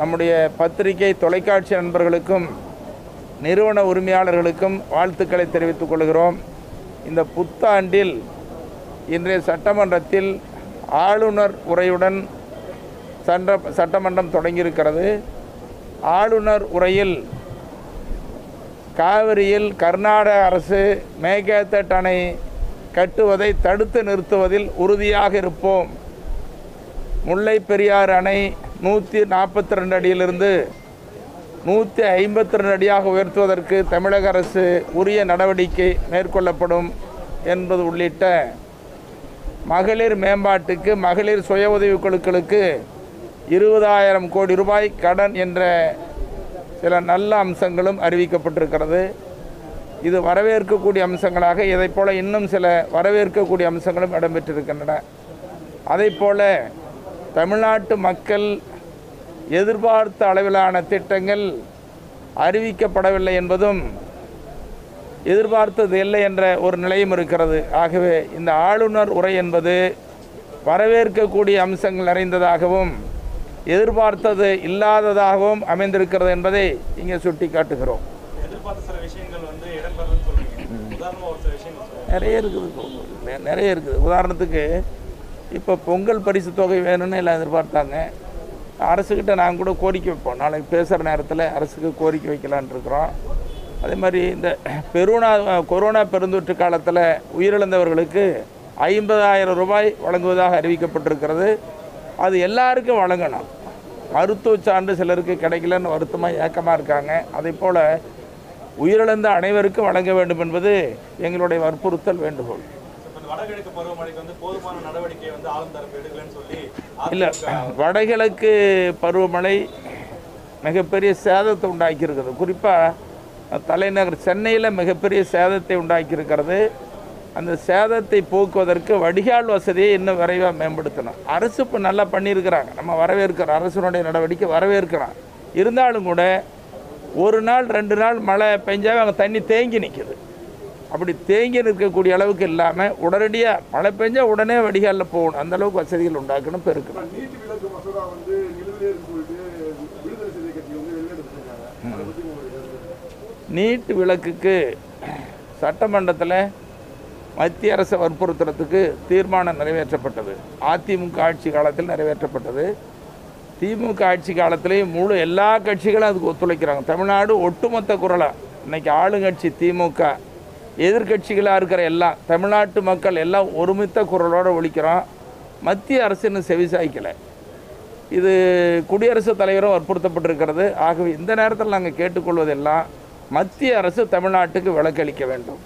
நம்முடைய பத்திரிகை தொலைக்காட்சி நண்பர்களுக்கும் நிறுவன உரிமையாளர்களுக்கும் வாழ்த்துக்களை தெரிவித்துக் கொள்கிறோம். இந்த புத்தாண்டில் இன்றைய சட்டமன்றத்தில் ஆளுநர் உரையுடன் சட்டமன்றம் தொடங்கியிருக்கிறது. ஆளுநர் உரையில் காவிரியில் கர்நாடக அரசு மேகதாது அணை கட்டுவதை தடுத்து நிறுத்துவதில் உறுதியாக இருப்போம், முல்லை பெரியாறு அணை 142 அடியிலிருந்து 152 அடியாக உயர்த்துவதற்கு தமிழக அரசு உரிய நடவடிக்கை மேற்கொள்ளப்படும் என்பது உள்ளிட்ட மகளிர் மேம்பாட்டுக்கு, மகளிர் சுய உதவி குழுக்களுக்கு 20,000 கோடி ரூபாய் கடன் என்ற சில நல்ல அம்சங்களும் அறிவிக்கப்பட்டிருக்கிறது. இது வரவேற்கக்கூடிய அம்சங்களாக, இதைப்போல் இன்னும் சில வரவேற்கக்கூடிய அம்சங்களும் இடம்பெற்றிருக்கின்றன. அதைப்போல் தமிழ்நாட்டு மக்கள் எதிர்பார்த்த அளவிலான திட்டங்கள் அறிவிக்கப்படவில்லை என்பதும், எதிர்பார்த்தது இல்லை என்ற ஒரு நிலையும் இருக்கிறது. ஆகவே இந்த ஆளுநர் உரை என்பது வரவேற்கக்கூடிய அம்சங்கள் நிறைந்ததாகவும் எதிர்பார்த்தது இல்லாததாகவும் அமைந்திருக்கிறது என்பதை இங்கே சுட்டி காட்டுகிறோம். நிறைய இருக்குது. உதாரணத்துக்கு இப்போ பொங்கல் பரிசு தொகை வேணும்னு எல்லாம் எதிர்பார்த்தாங்க. அரசுக்கிட்ட நாங்கள் கூட கோரிக்கை வைப்போம், நாளைக்கு பேசுகிற நேரத்தில் அரசுக்கு கோரிக்கை வைக்கலான் இருக்கிறோம். அதே மாதிரி இந்த கொரோனா பெருந்தொற்று காலத்தில் உயிரிழந்தவர்களுக்கு 50,000 ரூபாய் வழங்குவதாக அறிவிக்கப்பட்டிருக்கிறது. அது எல்லாருக்கும் வழங்கணும். மருத்துவ சான்று சிலருக்கு கிடைக்கலன்னு வருத்தமாக ஏக்கமாக இருக்காங்க. அதே போல் உயிரிழந்த அனைவருக்கும் வழங்க வேண்டும் என்பது எங்களுடைய வற்புறுத்தல், வேண்டுகோள். இல்லை, வடகிழக்கு பருவமழை மிகப்பெரிய சேதத்தை உண்டாக்கியிருக்கிறது. குறிப்பாக தலைநகர் சென்னையில் மிகப்பெரிய சேதத்தை உண்டாக்கியிருக்கிறது. அந்த சேதத்தை போக்குவதற்கு வடிகால் வசதியை இன்னும் விரைவாக மேம்படுத்தணும். அரசு இப்போ நல்லா பண்ணியிருக்கிறாங்க, நம்ம வரவேற்கிறோம், அரசுடைய நடவடிக்கை வரவேற்கிறோம். இருந்தாலும் கூட ஒரு நாள் 2 நாள் மழை பெஞ்சாவே அங்கே தண்ணி தேங்கி நிற்கிது. அப்படி தேங்கி நிற்கக்கூடிய அளவுக்கு இல்லாமல் உடனடியாக மழை பெஞ்சால் உடனே வடிகாலில் போகணும், அந்தளவுக்கு வசதிகள் உண்டாக்கணும், பெருக்கணும். நீட் விலக்குக்கு சட்டமன்றத்தில் மத்திய அரசை வற்புறுத்துறதுக்கு தீர்மானம் நிறைவேற்றப்பட்டது. அதிமுக ஆட்சி காலத்தில் நிறைவேற்றப்பட்டது. திமுக ஆட்சி காலத்திலேயும் முழு எல்லா கட்சிகளும் அதுக்கு ஒத்துழைக்கிறாங்க. தமிழ்நாடு ஒட்டுமொத்த குரலாக இன்றைக்கி ஆளுங்கட்சி திமுக, எதிர்கட்சிகளாக இருக்கிற எல்லாம் தமிழ்நாட்டு மக்கள் எல்லாம் ஒருமித்த குரலோடு ஒழிக்கிறோம். மத்திய அரசு இன்னும் செவிசாய்க்கலை. இது குடியரசுத் தலைவரும் வற்புறுத்தப்பட்டிருக்கிறது. ஆகவே இந்த நேரத்தில் நாங்கள் கேட்டுக்கொள்வதெல்லாம் மத்திய அரசு தமிழ்நாட்டுக்கு விலக்களிக்க வேண்டும்.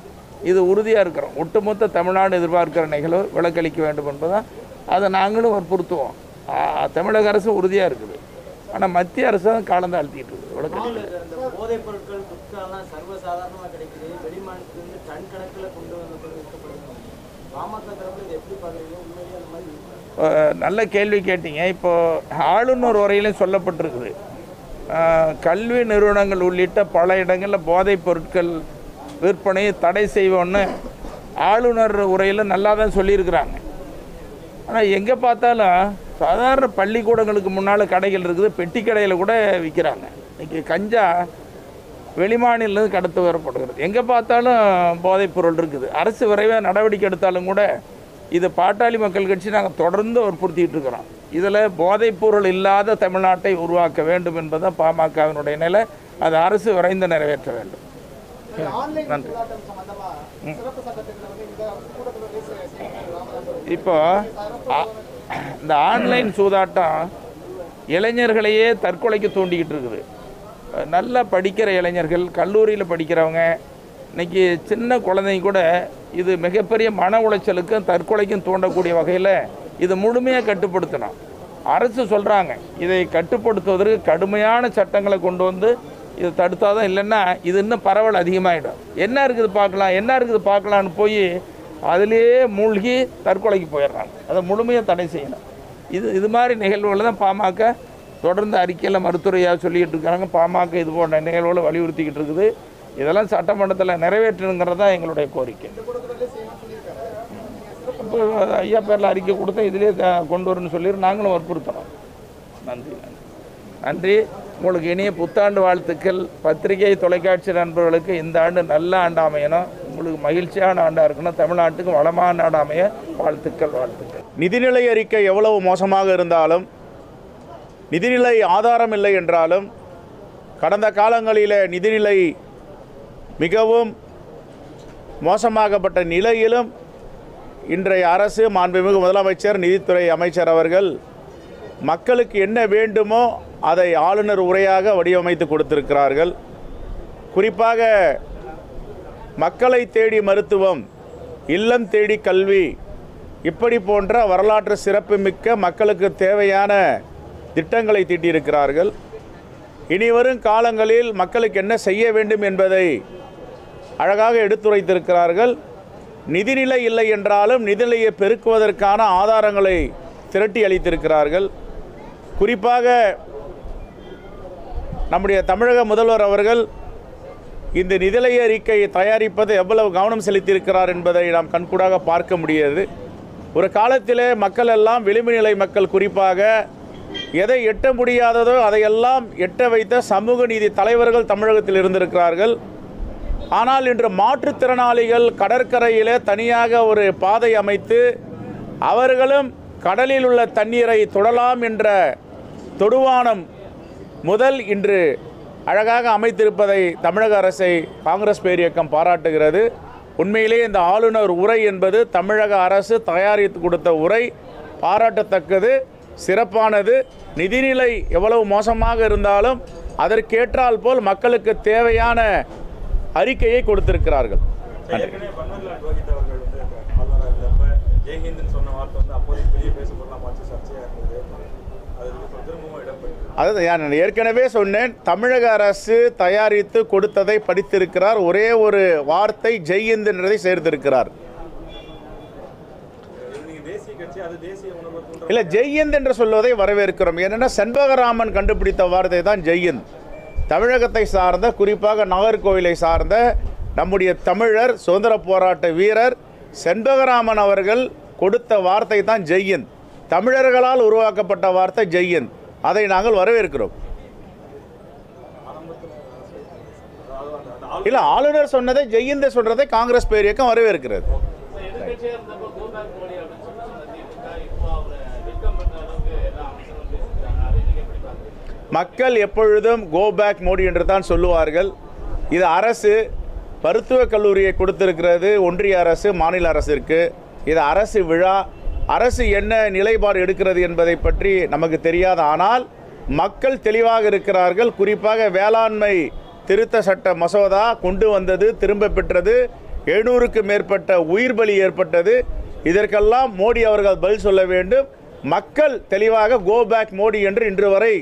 இது உறுதியாக இருக்கிறோம். ஒட்டுமொத்த தமிழ்நாடு எதிர்பார்க்கிற நிகழ்வு விலக்களிக்க வேண்டும் என்பதால் அதை நாங்களும் வற்புறுத்துவோம். தமிழக அரசு உறுதியாக இருக்குது. ஆனால் மத்திய அரசு தான் காலந்தான் அழுத்திட்டு இருக்குது. நல்ல கேள்வி கேட்டீங்க. இப்போது ஆளுநர் உரையிலும் சொல்லப்பட்டிருக்குது, கல்வி நிறுவனங்கள் உள்ளிட்ட பல இடங்களில் போதைப் பொருட்கள் விற்பனையை தடை செய்வோன்னு ஆளுநர் உரையில் நல்லா தான் சொல்லியிருக்கிறாங்க. ஆனால் எங்கே பார்த்தாலும் சாதாரண பள்ளிக்கூடங்களுக்கு முன்னால் கடைகள் இருக்குது, பெட்டி கடையில் கூட விற்கிறாங்க. இன்றைக்கி கஞ்சா வெளிமாநிலேருந்து கடத்து வரப்படுகிறது, எங்கே பார்த்தாலும் போதைப் பொருள் இருக்குது. அரசு விரைவாக நடவடிக்கை எடுத்தாலும் கூட இது பாட்டாளி மக்கள் கட்சி நாங்கள் தொடர்ந்து வற்புறுத்திட்டு இருக்கிறோம். இதில் போதைப்பொருள் இல்லாத தமிழ்நாட்டை உருவாக்க வேண்டும் என்பதுதான் பாமகவினுடைய நிலை. அது அரசு விரைந்து நிறைவேற்ற வேண்டும். நன்றி. இப்போ இந்த ஆன்லைன் சூதாட்டம் இளைஞர்களையே தற்கொலைக்கு தூண்டிக்கிட்டு இருக்குது. நல்லா படிக்கிற இளைஞர்கள், கல்லூரியில் படிக்கிறவங்க, இன்றைக்கி சின்ன குழந்தைங்க கூட இது மிகப்பெரிய மன உளைச்சலுக்கும் தற்கொலைக்கும் தூண்டக்கூடிய வகையில் இது முழுமையாக கட்டுப்படுத்தணும். அரசு சொல்கிறாங்க இதை கட்டுப்படுத்துவதற்கு கடுமையான சட்டங்களை கொண்டு வந்து இதை தடுத்தாதான், இல்லைன்னா இது இன்னும் பரவல் அதிகமாகிடும். என்ன இருக்குது பார்க்கலான்னு போய் அதிலேயே மூழ்கி தற்கொலைக்கு போயிடுறாங்க. அதை முழுமையாக தடை செய்யணும். இது மாதிரி நிகழ்வுகளை தான் பாமக தொடர்ந்து அறிக்கையில் மருத்துவரையாக சொல்லிக்கிட்டு இருக்கிறாங்க. பாமக இது போன்ற நிகழ்வுகளை வலியுறுத்திக்கிட்டு இருக்குது. இதெல்லாம் சட்டமன்றத்தில் நிறைவேற்றணுங்கிறது தான் எங்களுடைய கோரிக்கை. இப்போ ஐயா பேரில் அறிக்கை கொடுத்தா இதிலே கொண்டு வரணும்னு சொல்லி நாங்களும் வற்புறுத்தணும். நன்றி நன்றி. உங்களுக்கு இனிய புத்தாண்டு வாழ்த்துக்கள். பத்திரிகை தொலைக்காட்சி நண்பர்களுக்கு இந்த ஆண்டு நல்ல ஆண்டாக அமையணும், உங்களுக்கு மகிழ்ச்சியான ஆண்டாக இருக்கணும், தமிழ்நாட்டுக்கு வளமான ஆண்டாக அமைய வாழ்த்துக்கள். நிதிநிலை அறிக்கை எவ்வளவு மோசமாக இருந்தாலும், நிதிநிலை ஆதாரம் இல்லை என்றாலும், கடந்த காலங்களில் நிதிநிலை மிகவும் மோசமாகப்பட்ட நிலையிலும் இன்றைய அரசு, மாண்புமிகு முதலமைச்சர், நிதித்துறை அமைச்சர் அவர்கள் மக்களுக்கு என்ன வேண்டுமோ அதை ஆளுநர் உரையாக வடிவமைத்து கொடுத்திருக்கிறார்கள். குறிப்பாக மக்களை தேடி மருத்துவம், இல்லம் தேடி கல்வி, இப்படி போன்ற வரலாற்று சிறப்புமிக்க மக்களுக்கு தேவையான திட்டங்களை தீட்டியிருக்கிறார்கள். இனி வரும் காலங்களில் மக்களுக்கு என்ன செய்ய வேண்டும் என்பதை அழகாக எடுத்துரைத்திருக்கிறார்கள். நிதிநிலை இல்லை என்றாலும் நிதிநிலையை பெருக்குவதற்கான ஆதாரங்களை திரட்டி அளித்திருக்கிறார்கள். குறிப்பாக நம்முடைய தமிழக முதல்வர் அவர்கள் இந்த நிதிநிலை அறிக்கையை தயாரிப்பது எவ்வளவு கவனம் செலுத்தியிருக்கிறார் என்பதை நாம் கண்கூடாக பார்க்க முடியாது. ஒரு காலத்திலே மக்கள் எல்லாம், விளிம்புநிலை மக்கள் குறிப்பாக, எதை எட்ட முடியாததோ அதையெல்லாம் எட்ட வைத்த சமூக நீதி தலைவர்கள் தமிழகத்தில் இருந்திருக்கிறார்கள். ஆனால் இன்று மாற்றுத்திறனாளிகள் கடற்கரையிலே தனியாக ஒரு பாதை அமைத்து அவர்களும் கடலில் உள்ள தண்ணீரை தொடலாம் என்ற தொடுவானம் முதல் இன்று அழகாக அமைத்திருப்பதை தமிழக அரசை காங்கிரஸ் பேரியக்கம் பாராட்டுகிறது. உண்மையிலே இந்த ஆளுநர் உரை என்பது, தமிழக அரசு தயாரித்து கொடுத்த உரை, பாராட்டத்தக்கது, சிறப்பானது. நிதிநிலை எவ்வளவு மோசமாக இருந்தாலும் அதற்கேற்றால் போல் மக்களுக்கு தேவையான அறிக்கையை கொடுத்திருக்கிறார்கள். அதாவது நான் ஏற்கனவே சொன்னேன், தமிழக அரசு தயாரித்து கொடுத்ததை படித்திருக்கிறார். ஒரே ஒரு வார்த்தை ஜெய்ஹிந்த் என்றதை சேர்த்திருக்கிறார். இல்லை, ஜெய்ஹிந்த் என்று சொல்வதை வரவேற்கிறோம். ஏன்னா செண்பகராமன் கண்டுபிடித்த வார்த்தை தான் ஜெய்ஹிந்த். தமிழகத்தை சார்ந்த, குறிப்பாக நாகர்கோவிலை சார்ந்த நம்முடைய தமிழர் சுதந்திர போராட்ட வீரர் செண்பகராமன் அவர்கள் கொடுத்த வார்த்தை தான் ஜெய்ஹிந்த். தமிழர்களால் உருவாக்கப்பட்ட வார்த்தை ஜெய்ஹிந்த். அதை நாங்கள் வரவேற்கிறோம். இல்லை, ஆளுநர் சொன்னதை, ஜெய்ஹிந்த் சொல்றதை காங்கிரஸ் பேரியக்கம் வரவேற்கிறது. மக்கள் எப்பொழுதும் கோ பேக் மோடி என்று தான் சொல்லுவார்கள். இது அரசு மருத்துவக் கல்லூரியை கொடுத்திருக்கிறது, ஒன்றிய அரசு மாநில அரசிற்கு. இது அரசு விழா, அரசு என்ன நிலைப்பாடு எடுக்கிறது என்பதை பற்றி நமக்கு தெரியாது. ஆனால் மக்கள் தெளிவாக இருக்கிறார்கள். குறிப்பாக வேளாண்மை திருத்த சட்ட மசோதா கொண்டு வந்தது, திரும்ப பெற்றது, 700க்கு மேற்பட்ட உயிர் பலி ஏற்பட்டது. இதற்கெல்லாம் மோடி அவர்கள் பதில் சொல்ல வேண்டும். மக்கள் தெளிவாக கோ பேக் மோடி என்று இன்று வரை